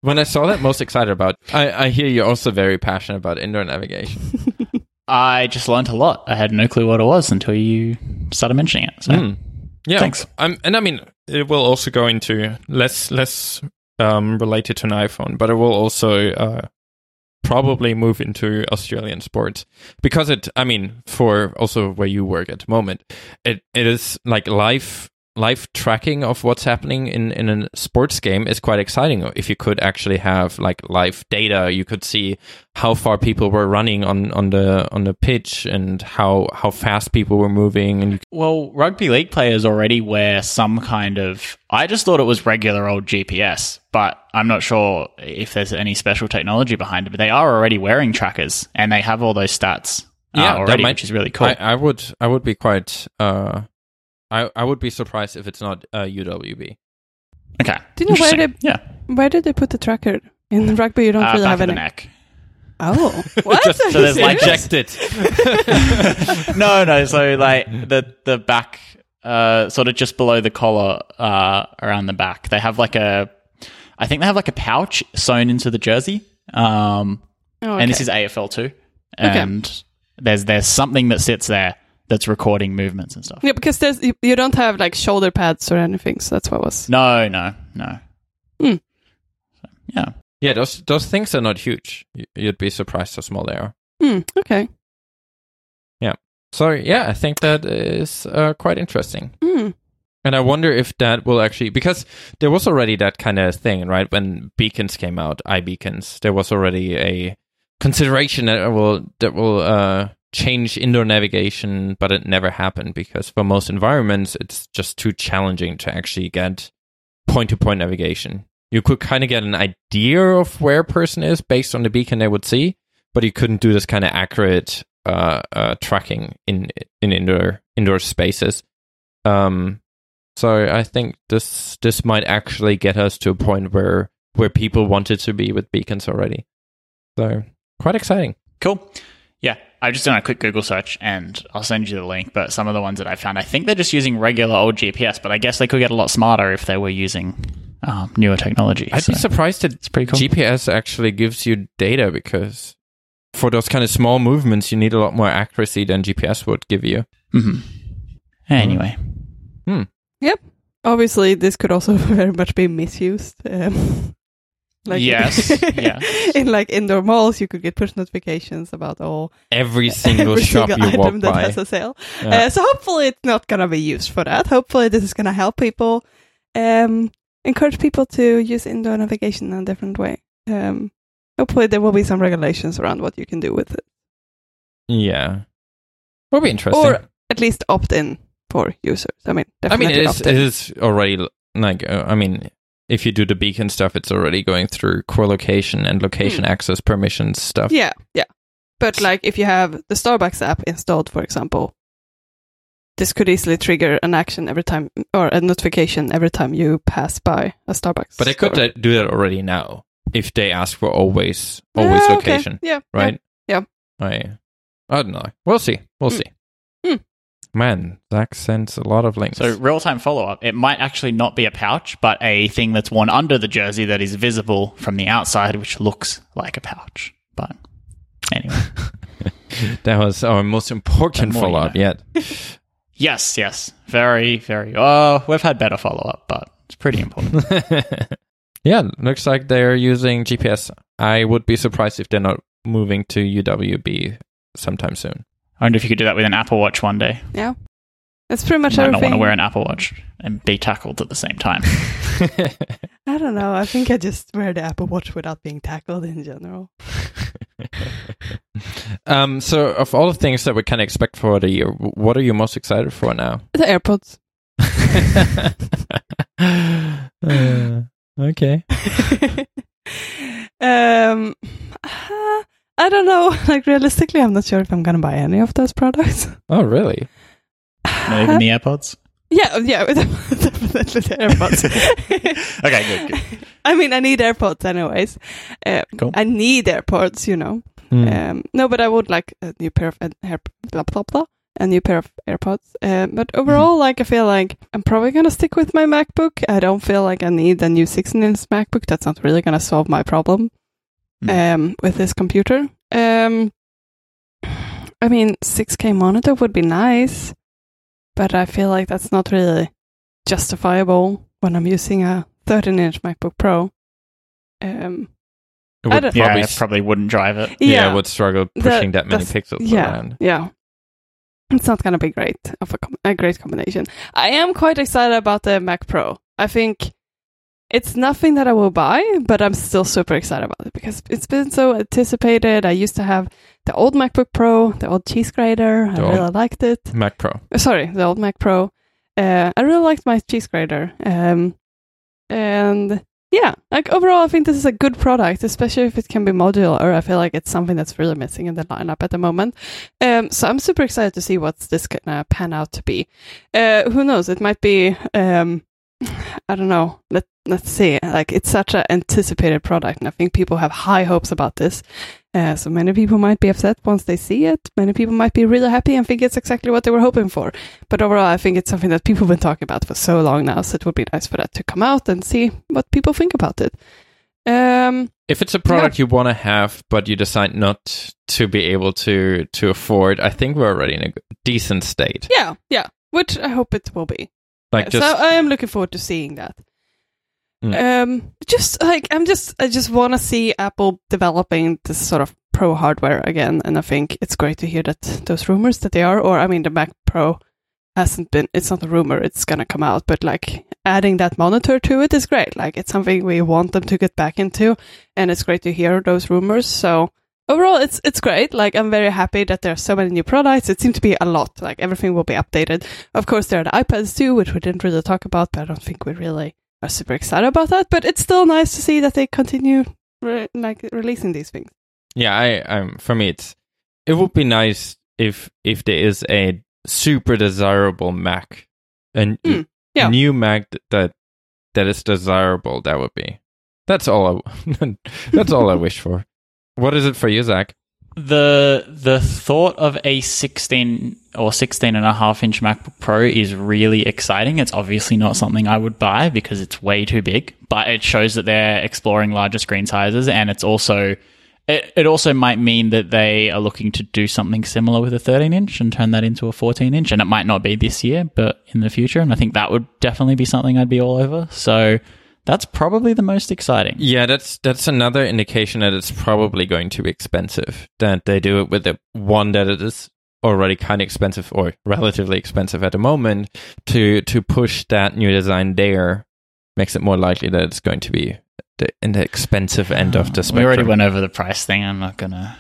When I saw that, most excited about. I, I hear you're also very passionate about indoor navigation. I just learned a lot. I had no clue what it was until you started mentioning it. So. Mm. Yeah, thanks. I'm, and I mean, it will also go into less less um, related to an iPhone, but it will also uh, probably move into Australian sports because it. I mean, for also where you work at the moment, it it is like life. Live tracking of what's happening in, in a sports game is quite exciting. If you could actually have like live data, you could see how far people were running on, on the on the pitch and how how fast people were moving. And well, rugby league players already wear some kind of. I just thought it was regular old G P S, but I'm not sure if there's any special technology behind it. But they are already wearing trackers, and they have all those stats. Yeah, uh, already, that might, which is really cool. I, I would I would be quite. Uh, I, I would be surprised if it's not uh, U W B. Okay. Didn't you know where they, yeah. where did they put the tracker? In the rugby, you don't uh, really have any. Neck. Oh. What? Just, so there's like injected. no, no. So like the, the back, uh, sort of just below the collar uh, around the back, they have like a, I think they have like a pouch sewn into the jersey. Um, oh, okay. And this is A F L too. And okay. there's there's something that sits there. That's recording movements and stuff. Yeah, because there's you, you don't have like shoulder pads or anything, so that's what was. No, no, no. Mm. So, yeah, yeah. Those those things are not huge. You'd be surprised how small they are. Mm, okay. Yeah. So yeah, I think that is uh, quite interesting. Mm. And I wonder if that will actually because there was already that kind of thing, right? When beacons came out, iBeacons, there was already a consideration that will that will. Uh, change indoor navigation, but it never happened because for most environments, it's just too challenging to actually get point-to-point navigation. You could kind of get an idea of where a person is based on the beacon they would see, but you couldn't do this kind of accurate uh, uh, tracking in in indoor indoor spaces. Um, so I think this this might actually get us to a point where where people wanted to be with beacons already. So quite exciting. Cool. Yeah, I've just done a quick Google search, and I'll send you the link, but some of the ones that I found, I think they're just using regular old G P S, but I guess they could get a lot smarter if they were using um, newer technology. I'd so. be surprised that it's pretty cool. G P S actually gives you data, because for those kind of small movements, you need a lot more accuracy than G P S would give you. Mm-hmm. Anyway. Hmm. Yep. Obviously, this could also very much be misused. Um. Like yes. yeah. In like indoor malls, you could get push notifications about all every single every shop single you item walk that by. Has a sale. Yeah. Uh, so hopefully, it's not gonna be used for that. Hopefully, this is gonna help people, um, encourage people to use indoor navigation in a different way. Um, hopefully, there will be some regulations around what you can do with it. Yeah. Would be interesting. Or at least opt in for users. I mean, definitely I mean, it is, it is already, like, uh, I mean, if you do the beacon stuff, it's already going through core location and location mm. access permissions stuff. Yeah, yeah. But like if you have the Starbucks app installed, for example, this could easily trigger an action every time or a notification every time you pass by a Starbucks. But they could store. do that already now if they ask for always, always ah, location. Okay. Yeah. Right? Yeah. yeah. I, I don't know. We'll see. We'll mm. see. Mm. Man, Zach sends a lot of links. So real-time follow-up. It might actually not be a pouch, but a thing that's worn under the jersey that is visible from the outside, which looks like a pouch. But anyway. That was our most important follow-up you know. yet. Yes, yes. Very, very... Oh, we've had better follow-up, but it's pretty important. Yeah, looks like they're using G P S. I would be surprised if they're not moving to U W B sometime soon. I wonder if you could do that with an Apple Watch one day. Yeah. That's pretty much everything. I don't want to wear an Apple Watch and be tackled at the same time. I don't know. I think I just wear the Apple Watch without being tackled in general. um, so, of all the things that we can expect for the year, what are you most excited for now? The AirPods. uh, okay. um, uh, I don't know. Like, realistically, I'm not sure if I'm going to buy any of those products. Oh, really? Not even the AirPods? Yeah, yeah, definitely the AirPods. Okay, good, good. I mean, I need AirPods anyways. Uh, cool. I need AirPods, you know. Mm. Um, no, but I would like a new pair of air- blah, blah, blah, a new pair of AirPods. Uh, but overall, mm. like, I feel like I'm probably going to stick with my MacBook. I don't feel like I need a new sixteen-inch MacBook. That's not really going to solve my problem mm. um, with this computer. Um, I mean, six K monitor would be nice. But I feel like that's not really justifiable when I'm using a thirteen-inch MacBook Pro. Um, it would probably, yeah, it probably wouldn't drive it. Yeah, yeah, it would struggle pushing the, that many pixels yeah, around. Yeah, it's not going to be great of a, com- a great combination. I am quite excited about the Mac Pro. I think it's nothing that I will buy, but I'm still super excited about it because it's been so anticipated. I used to have the old MacBook Pro, the old cheese grater. I really liked it. Mac Pro. Sorry, the old Mac Pro. Uh, I really liked my cheese grater. Um, and yeah, like overall, I think this is a good product, especially if it can be modular. I feel like it's something that's really missing in the lineup at the moment. Um, so I'm super excited to see what's this gonna pan out to be. Uh, who knows? It might be. Um, I don't know. Let Let's see. Like, it's such an anticipated product, and I think people have high hopes about this. Uh, so many people might be upset once they see it. Many people might be really happy and think it's exactly what they were hoping for. But overall, I think it's something that people have been talking about for so long now. So it would be nice for that to come out and see what people think about it. Um, if it's a product yeah. you want to have, but you decide not to be able to to afford, I think we're already in a decent state. Yeah, yeah. Which I hope it will be. Like yeah, just- so I am looking forward to seeing that. Mm. Um, just like I'm just, I just want to see Apple developing this sort of pro hardware again, and I think it's great to hear that those rumors that they are. Or I mean, the Mac Pro hasn't been; it's not a rumor; it's gonna come out. But like adding that monitor to it is great. Like it's something we want them to get back into, and it's great to hear those rumors. So overall, it's it's great. Like I'm very happy that there are so many new products. It seems to be a lot. Like everything will be updated. Of course, there are the iPads too, which we didn't really talk about, but I don't think we really. I'm super excited about that, but it's still nice to see that they continue re- like releasing these things. Yeah, I um, for me, it's it would be nice if if there is a super desirable Mac, a mm, yeah. new Mac that that is desirable. That would be that's all. I, that's all I wish for. What is it for you, Zach? The the thought of a sixteen or sixteen and a half inch MacBook Pro is really exciting. It's obviously not something I would buy because it's way too big, but it shows that they're exploring larger screen sizes, and it's also it, it also might mean that they are looking to do something similar with a thirteen inch and turn that into a fourteen inch, and it might not be this year, but in the future, and I think that would definitely be something I'd be all over. So that's probably the most exciting. Yeah, that's that's another indication that it's probably going to be expensive, that they do it with the one that it is already kind of expensive or relatively expensive at the moment to to push that new design there makes it more likely that it's going to be the, in the expensive end oh, of the spectrum. We already went over the price thing. I'm not going to...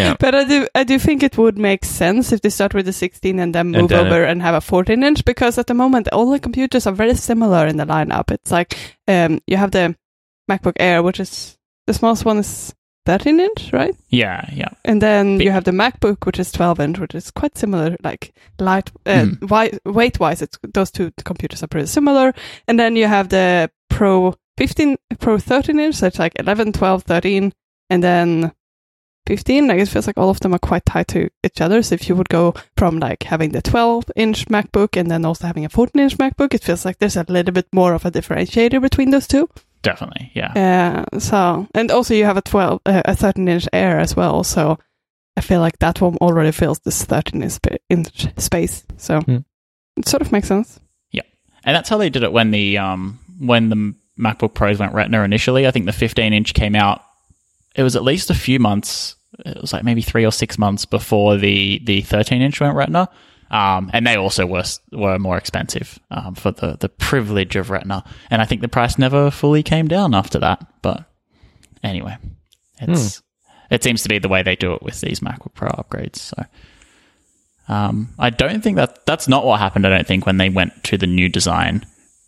Yeah. But I do I do think it would make sense if they start with the sixteen and then move and then over it. And have a fourteen inch, because at the moment all the computers are very similar in the lineup. It's like um, you have the MacBook Air, which is the smallest one is thirteen inch, right? Yeah, yeah. And then Big. you have the MacBook, which is twelve inch, which is quite similar, like light uh, mm. wi- weight-wise. It's those two computers are pretty similar. And then you have the Pro fifteen, Pro thirteen inch, so it's like eleven, twelve, thirteen, and then fifteen. Like it feels like all of them are quite tied to each other. So if you would go from like having the twelve inch MacBook and then also having a fourteen inch MacBook, it feels like there's a little bit more of a differentiator between those two. Definitely, yeah. Uh, so, and also you have a twelve, uh, a thirteen inch Air as well. So I feel like that one already fills this thirteen inch space. So mm. it sort of makes sense. Yeah, and that's how they did it when the um when the MacBook Pros went Retina initially. I think the fifteen inch came out. It was at least a few months. It was like maybe three or six months before the the thirteen inch went Retina. Um, and they also were were more expensive um, for the, the privilege of Retina. And I think the price never fully came down after that. But anyway, it's mm. it seems to be the way they do it with these MacBook Pro upgrades. So um, I don't think that that's not what happened, I don't think, when they went to the new design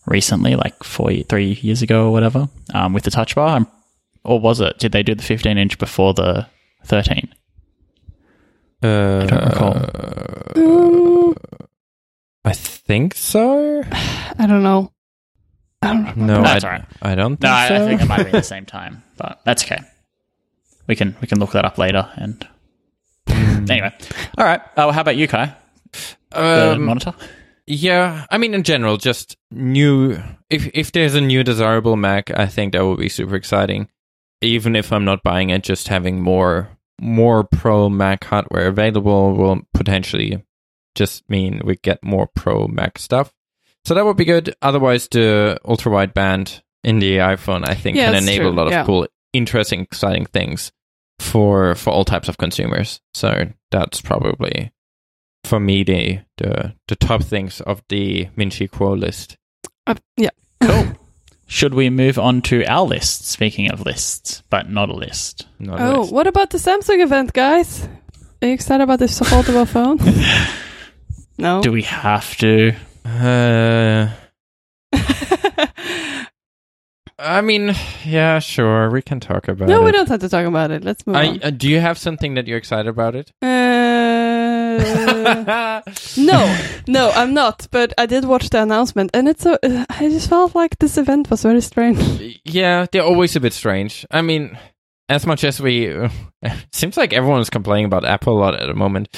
recently, like four, three years ago or whatever, um, with the Touch Bar. I'm, or was it? Did they do the fifteen inch before the thirteen? Uh, I don't recall. Uh, I think so. I don't know. I don't know. No, that's all right. I don't think no, so. I, I think it might be at the same time, but that's okay. We can we can look that up later. And anyway, all right. Oh, how about you, Kai? Um, the monitor. Yeah, I mean, in general, just new. If if there's a new desirable Mac, I think that would be super exciting. Even if I'm not buying it, just having more. More Pro Mac hardware available will potentially just mean we get more Pro Mac stuff. So that would be good. Otherwise, the ultra-wideband in the iPhone, I think, yeah, can enable true. a lot yeah. of cool, interesting, exciting things for for all types of consumers. So that's probably, for me, the the, the top things of the Ming-Chi Kuo list. Uh, yeah. Cool. Should we move on to our list? Speaking of lists, but not a list. Not a oh, list. What about the Samsung event, guys? Are you excited about this foldable phone? No. Do we have to? Uh, I mean, yeah, sure. We can talk about no, it. No, we don't have to talk about it. Let's move I, on. Uh, do you have something that you're excited about it? Uh, no. No, I'm not, but I did watch the announcement, and it's so. I just felt like this event was very strange. Yeah, they're always a bit strange. I mean, as much as we, uh, seems like everyone is complaining about Apple a lot at the moment,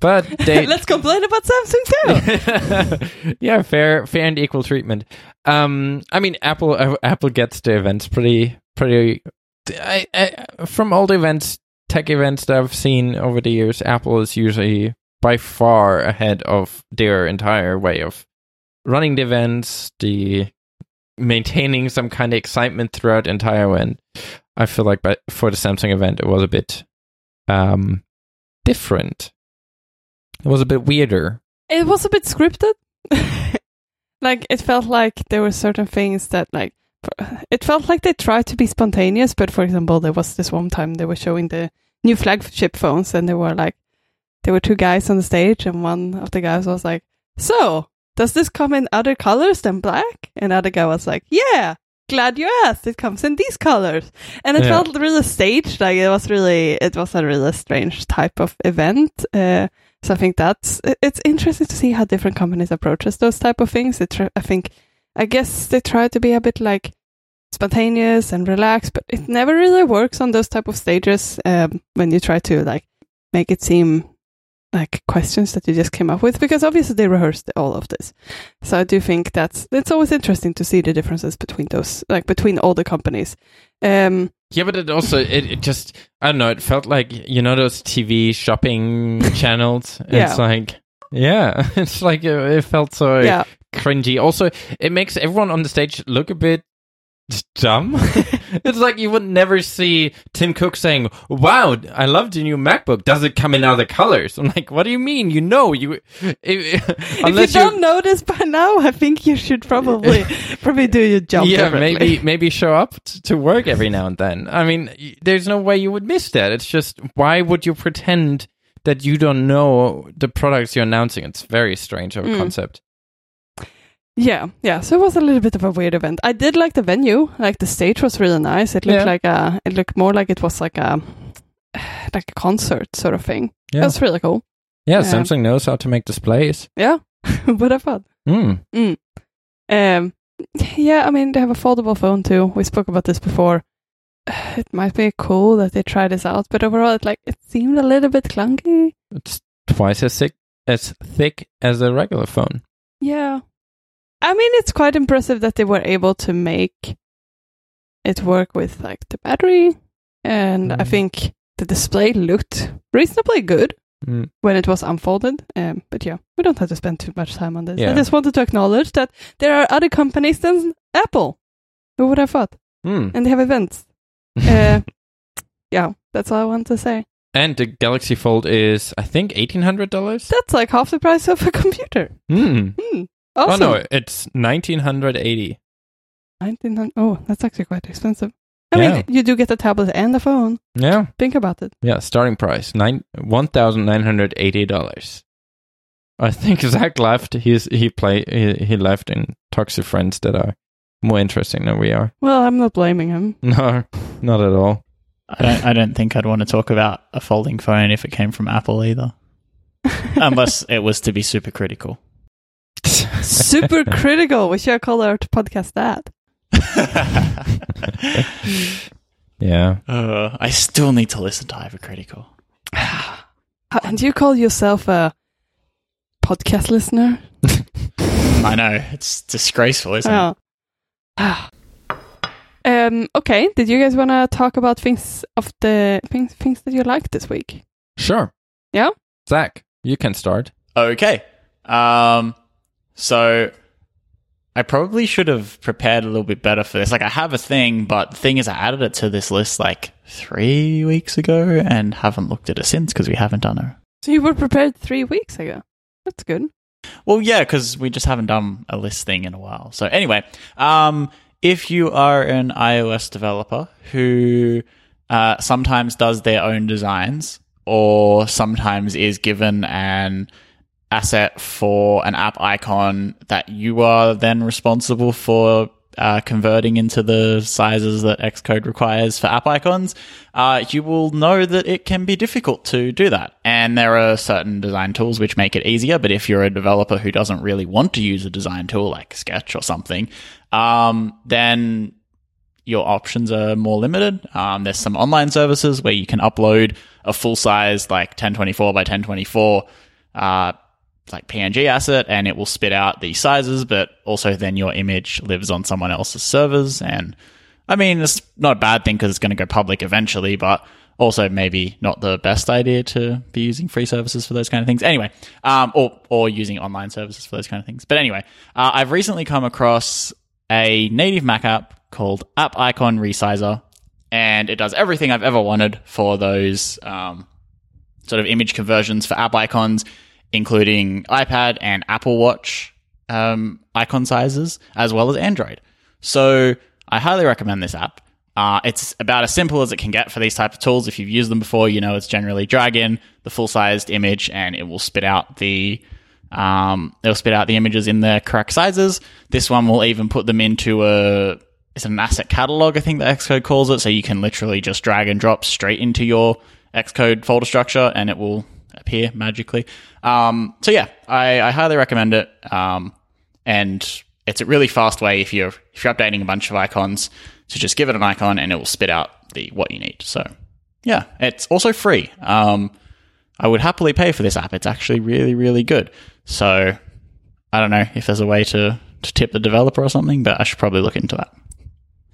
but they let's complain about Samsung too. Yeah, fair, fair and equal treatment. Um, I mean, Apple, uh, Apple gets the events pretty, pretty. I, I, from all the events, tech events that I've seen over the years, Apple is usually by far ahead of their entire way of running the events, the maintaining some kind of excitement throughout the entire event. I feel like by, for the Samsung event, it was a bit um, different. It was a bit weirder. It was a bit scripted. Like, it felt like there were certain things that, like, it felt like they tried to be spontaneous, but for example, there was this one time they were showing the new flagship phones, and they were like, there were two guys on the stage, and one of the guys was like, "So, does this come in other colors than black?" And the other guy was like, "Yeah, glad you asked. It comes in these colors." And it yeah. felt really staged. Like it was really, it was a really strange type of event. Uh, so I think that's it's interesting to see how different companies approaches those type of things. It, I think, I guess they try to be a bit like spontaneous and relaxed, but it never really works on those type of stages um, when you try to like make it seem like questions that you just came up with, because obviously they rehearsed all of this. So I do think that's it's always interesting to see the differences between those, like between all the companies. Um, yeah, but it also it, it just I don't know. It felt like, you know, those T V shopping channels. Yeah. It's like yeah, it's like it, it felt so yeah. cringy. Also, it makes everyone on the stage look a bit dumb. It's like you would never see Tim Cook saying, wow, I love the new MacBook. Does it come in other colors? I'm like, what do you mean? You know, you if, if unless you don't you, notice by now, I think you should probably probably do your job. Yeah, maybe maybe show up t- to work every now and then. I mean, y- there's no way you would miss that. It's just, why would you pretend that you don't know the products you're announcing? It's very strange of a mm. concept. Yeah, yeah. So it was a little bit of a weird event. I did like the venue. Like the stage was really nice. It looked yeah. like a. It looked more like it was like a, like a concert sort of thing. Yeah, that's really cool. Yeah, um, Samsung knows how to make displays. Yeah, what I thought. Mm. Mm. Um. Yeah, I mean they have a foldable phone too. We spoke about this before. It might be cool that they try this out, but overall, it like it seemed a little bit clunky. It's twice as thick as thick as a regular phone. Yeah. I mean, it's quite impressive that they were able to make it work with like the battery, and mm. I think the display looked reasonably good mm. when it was unfolded. Um, but yeah, we don't have to spend too much time on this. Yeah. I just wanted to acknowledge that there are other companies than Apple. Who would have thought? Mm. And they have events. uh, yeah, that's all I want to say. And the Galaxy Fold is, I think, eighteen hundred dollars. That's like half the price of a computer. Mm. Mm. Awesome. Oh no, it's nineteen eighty. nineteen hundred Oh, that's actually quite expensive. I yeah. mean, you do get a tablet and a phone. Yeah. Think about it. Yeah, starting price, nine one thousand nine hundred eighty dollars. I think Zach left. He's he play he, he left and talks to friends that are more interesting than we are. Well, I'm not blaming him. No, not at all. I don't I don't think I'd want to talk about a folding phone if it came from Apple either. Unless it was to be super critical. Super critical. We should call our podcast that. Yeah. Uh, I still need to listen to Hypercritical. Do you call yourself a podcast listener? I know. It's disgraceful, isn't oh. it? um. Okay. Did you guys want to talk about things of the things things that you liked this week? Sure. Yeah. Zach, you can start. Okay. Um. So, I probably should have prepared a little bit better for this. Like, I have a thing, but the thing is I added it to this list like three weeks ago and haven't looked at it since because we haven't done it. So, you were prepared three weeks ago? That's good. Well, yeah, because we just haven't done a list thing in a while. So, anyway, um, if you are an iOS developer who uh, sometimes does their own designs or sometimes is given an asset for an app icon that you are then responsible for uh, converting into the sizes that Xcode requires for app icons, uh, you will know that it can be difficult to do that. And there are certain design tools which make it easier, but if you're a developer who doesn't really want to use a design tool like Sketch or something, um, then your options are more limited. Um, there's some online services where you can upload a full-size like ten twenty-four by ten twenty-four uh like P N G asset, and it will spit out the sizes, but also then your image lives on someone else's servers. And I mean, it's not a bad thing because it's going to go public eventually, but also maybe not the best idea to be using free services for those kind of things. Anyway, um, or or using online services for those kind of things. But anyway, uh, I've recently come across a native Mac app called App Icon Resizer, and it does everything I've ever wanted for those um, sort of image conversions for app icons, including iPad and Apple Watch um, icon sizes, as well as Android. So I highly recommend this app. Uh, it's about as simple as it can get for these type of tools. If you've used them before, you know it's generally drag in the full-sized image, and it will spit out the um, it'll spit out the images in their correct sizes. This one will even put them into a it's an asset catalog, I think the Xcode calls it. So you can literally just drag and drop straight into your Xcode folder structure, and it will appear magically. Um, so yeah, I, I highly recommend it. Um, and it's a really fast way if you're if you're updating a bunch of icons to just give it an icon and it will spit out the what you need. So yeah, it's also free. Um, I would happily pay for this app. It's actually really, really good. So I don't know if there's a way to, to tip the developer or something, but I should probably look into that.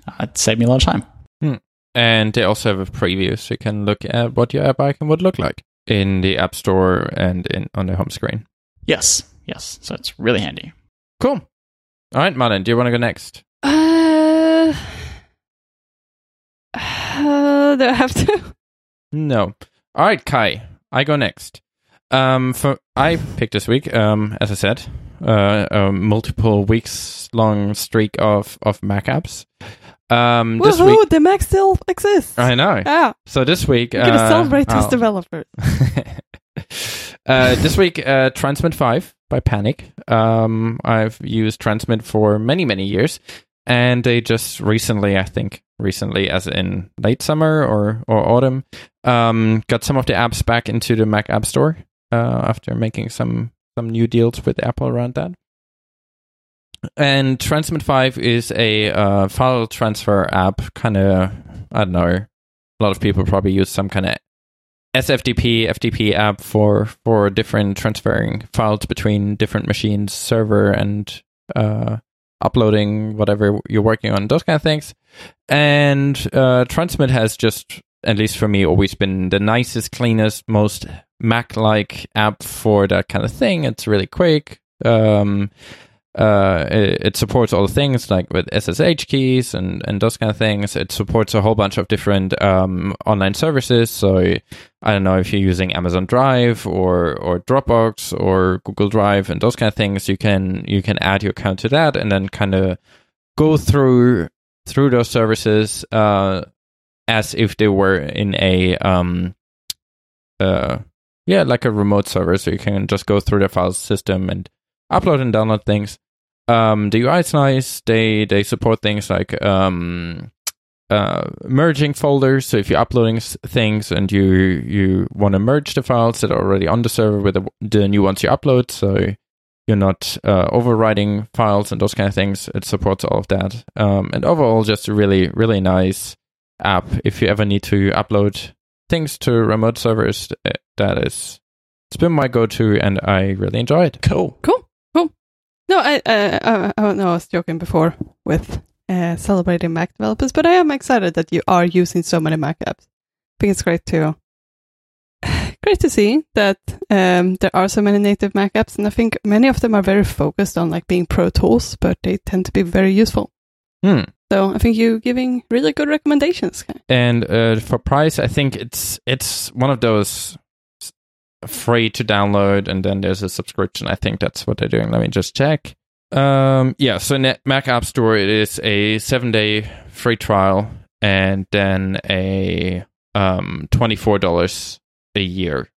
Uh, it saved me a lot of time. Hmm. And they also have a preview, so you can look at what your app icon would look like in the App Store and in on the home screen. Yes, yes. So it's really handy. Cool. All right, Martin, do you want to go next? Uh, Uh, do I have to? No. All right, Kai. I go next. Um, for I picked this week, um, as I said, uh, a multiple weeks long streak of, of Mac apps. Um, Woohoo! This week, the Mac still exists. I know. Yeah. So this week, I'm gonna uh, celebrate these developers. uh, this week, uh, Transmit five by Panic. Um, I've used Transmit for many, many years, and they just recently, I think, recently, as in late summer or or autumn, um, got some of the apps back into the Mac App Store uh, after making some some new deals with Apple around that. And Transmit five is a uh, file transfer app, kind of, I don't know, a lot of people probably use some kind of S F T P, F T P app for, for different transferring files between different machines, server, and uh, uploading whatever you're working on, those kind of things. And uh, Transmit has just, at least for me, always been the nicest, cleanest, most Mac-like app for that kind of thing. It's really quick. Um... Uh, it, it supports all the things like with S S H keys and, and those kind of things. It supports a whole bunch of different um, online services. So I don't know if you're using Amazon Drive or, or Dropbox or Google Drive and those kind of things. You can you can add your account to that and then kind of go through through those services uh, as if they were in a um uh yeah like a remote server. So you can just go through the file system and upload and download things. Um, the U I is nice. They they support things like um, uh, merging folders. So if you're uploading s- things and you you want to merge the files that are already on the server with the, the new ones you upload, so you're not uh, overwriting files and those kind of things, it supports all of that. Um, and overall, just a really, really nice app. If you ever need to upload things to remote servers, that is, it's been my go-to and I really enjoy it. Cool. Cool. No, I, uh, I, I, no, I was joking before with uh, celebrating Mac developers, but I am excited that you are using so many Mac apps. I think it's great to great to see that um, there are so many native Mac apps, and I think many of them are very focused on like being pro tools, but they tend to be very useful. Hmm. So I think you're giving really good recommendations. And uh, for price, I think it's it's one of those free to download, and then there's a subscription. I think that's what they're doing. Let me just check. Um, yeah, so in Mac App Store, it is a seven-day free trial, and then a um, twenty-four dollars a year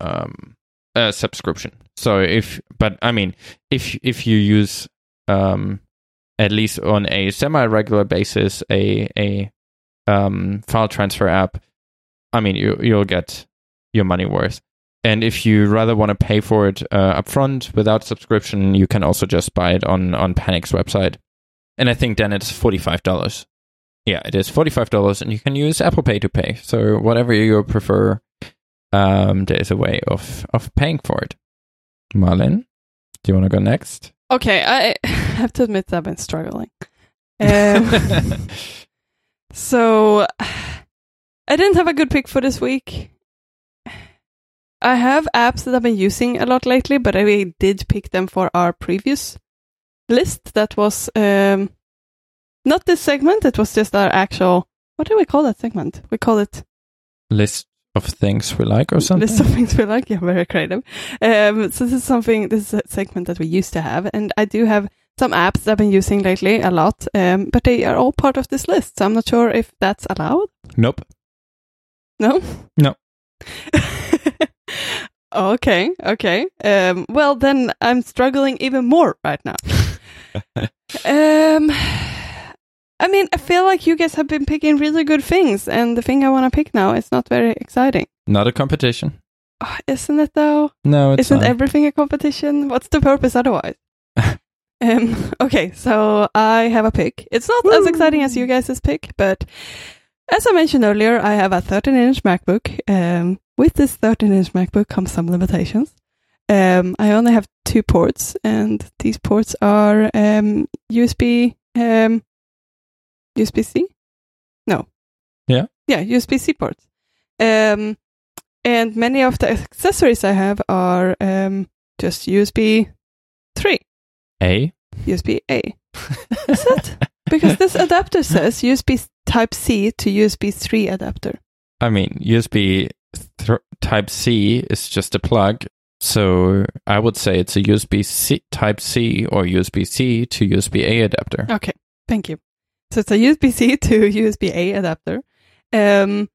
um, uh, subscription. So if, but I mean, if if you use um, at least on a semi-regular basis a a um, file transfer app, I mean, you you'll get your money worth. And if you rather want to pay for it uh, upfront without subscription, you can also just buy it on, on Panic's website. And I think then it's forty-five dollars. Yeah, it is forty-five dollars, and you can use Apple Pay to pay. So whatever you prefer, um, there is a way of, of paying for it. Marlin, do you want to go next? Okay, I have to admit that I've been struggling. Um, so I didn't have a good pick for this week. I have apps that I've been using a lot lately, but I did pick them for our previous list. That was um, not this segment. It was just our actual... What do we call that segment? We call it... List of things we like or something? List of things we like. Yeah, very creative. Um, so this is something... This is a segment that we used to have. And I do have some apps that I've been using lately a lot, um, but they are all part of this list. So I'm not sure if that's allowed. Nope. No? No. Okay, okay. Um, well, then I'm struggling even more right now. um, I mean, I feel like you guys have been picking really good things, and the thing I want to pick now is not very exciting. Not a competition. Oh, isn't it, though? No, it's isn't not. Everything a competition? What's the purpose otherwise? um, okay, so I have a pick. It's not Woo! As exciting as you guys' pick, but... As I mentioned earlier, I have a thirteen-inch MacBook. Um, with this thirteen-inch MacBook comes some limitations. Um, I only have two ports, and these ports are um, U S B, um, U S B-C? No. Yeah? Yeah, U S B-C ports. Um, and many of the accessories I have are um, just U S B three. A? U S B A. Is that? Because this adapter says U S B Type-C to U S B three adapter. I mean, U S B th- Type-C is just a plug. So I would say it's a U S B C Type-C or U S B C to U S B A adapter. Okay, thank you. So it's a U S B C to U S B A adapter. Um,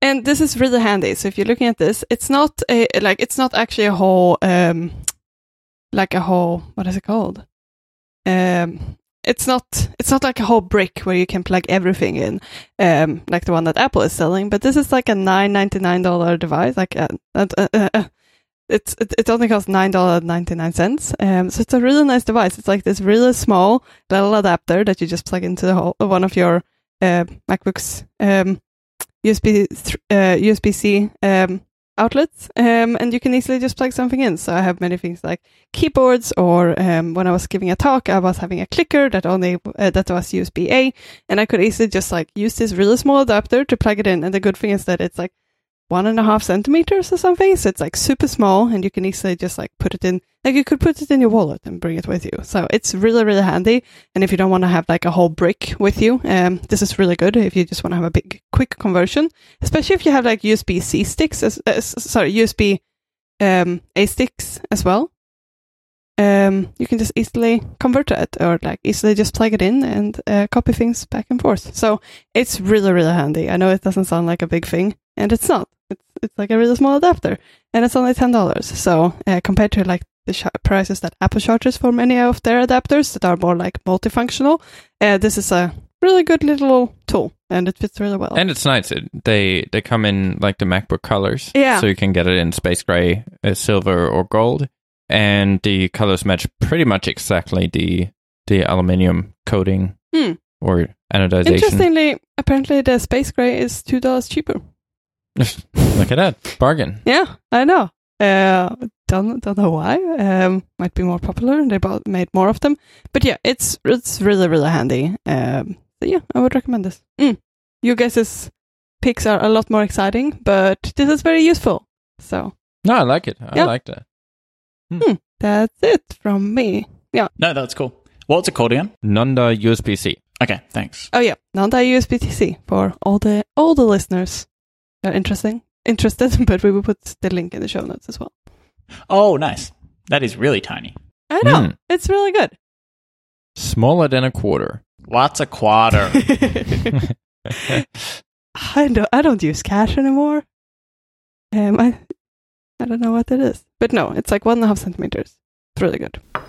and this is really handy. So if you're looking at this, it's not a, like it's not actually a whole, um, like a whole, what is it called? Um, it's not it's not like a whole brick where you can plug everything in, um, like the one that Apple is selling. But this is like a nine ninety-nine dollars device. Like a, a, a, a, a, it's it, it only costs nine dollars and ninety-nine cents. Um, so it's a really nice device. It's like this really small little adapter that you just plug into the whole, one of your uh, MacBook's um, U S B th- uh, U S B-C um, outlets, um, and you can easily just plug something in. So I have many things like keyboards, or um, when I was giving a talk, I was having a clicker that only uh, that was U S B A, and I could easily just like use this really small adapter to plug it in. And the good thing is that it's like one and a half centimeters or something, so it's like super small, and you can easily just like put it in, like you could put it in your wallet and bring it with you. So it's really, really handy. And if you don't want to have like a whole brick with you, um, this is really good if you just want to have a big, quick conversion, especially if you have like U S B-C sticks, as, uh, sorry, U S B um, A sticks as well. Um, you can just easily convert it, or like easily just plug it in and uh, copy things back and forth. So it's really, really handy. I know it doesn't sound like a big thing, and it's not. It's it's like a really small adapter, and it's only ten dollars. So uh, compared to like the sh- prices that Apple charges for many of their adapters that are more like multifunctional, uh, this is a really good little tool, and it fits really well. And it's nice. It, they they come in like the MacBook colors, yeah. So you can get it in space gray, uh, silver, or gold. And the colors match pretty much exactly the the aluminum coating hmm. or anodization. Interestingly, apparently the space gray is two dollars cheaper. Look at that bargain! Yeah, I know. Uh, don't don't know why. Um, might be more popular. They bought, made more of them. But yeah, it's it's really really handy. Um, so yeah, I would recommend this. Mm. You guys' picks are a lot more exciting, but this is very useful. So no, I like it. I yeah. like that. Hmm, that's it from me. Yeah. No, that's cool. What's it called again? Nanda U S B-C. Okay, thanks. Oh yeah, Nanda U S B-C for all the all the listeners that are interesting interested. But we will put the link in the show notes as well. Oh, nice. That is really tiny. I know. Mm. It's really good. Smaller than a quarter. What's a quarter? I don't. I don't use cash anymore. Um, I. I don't know what it is. But no, it's like one and a half centimeters. It's really good.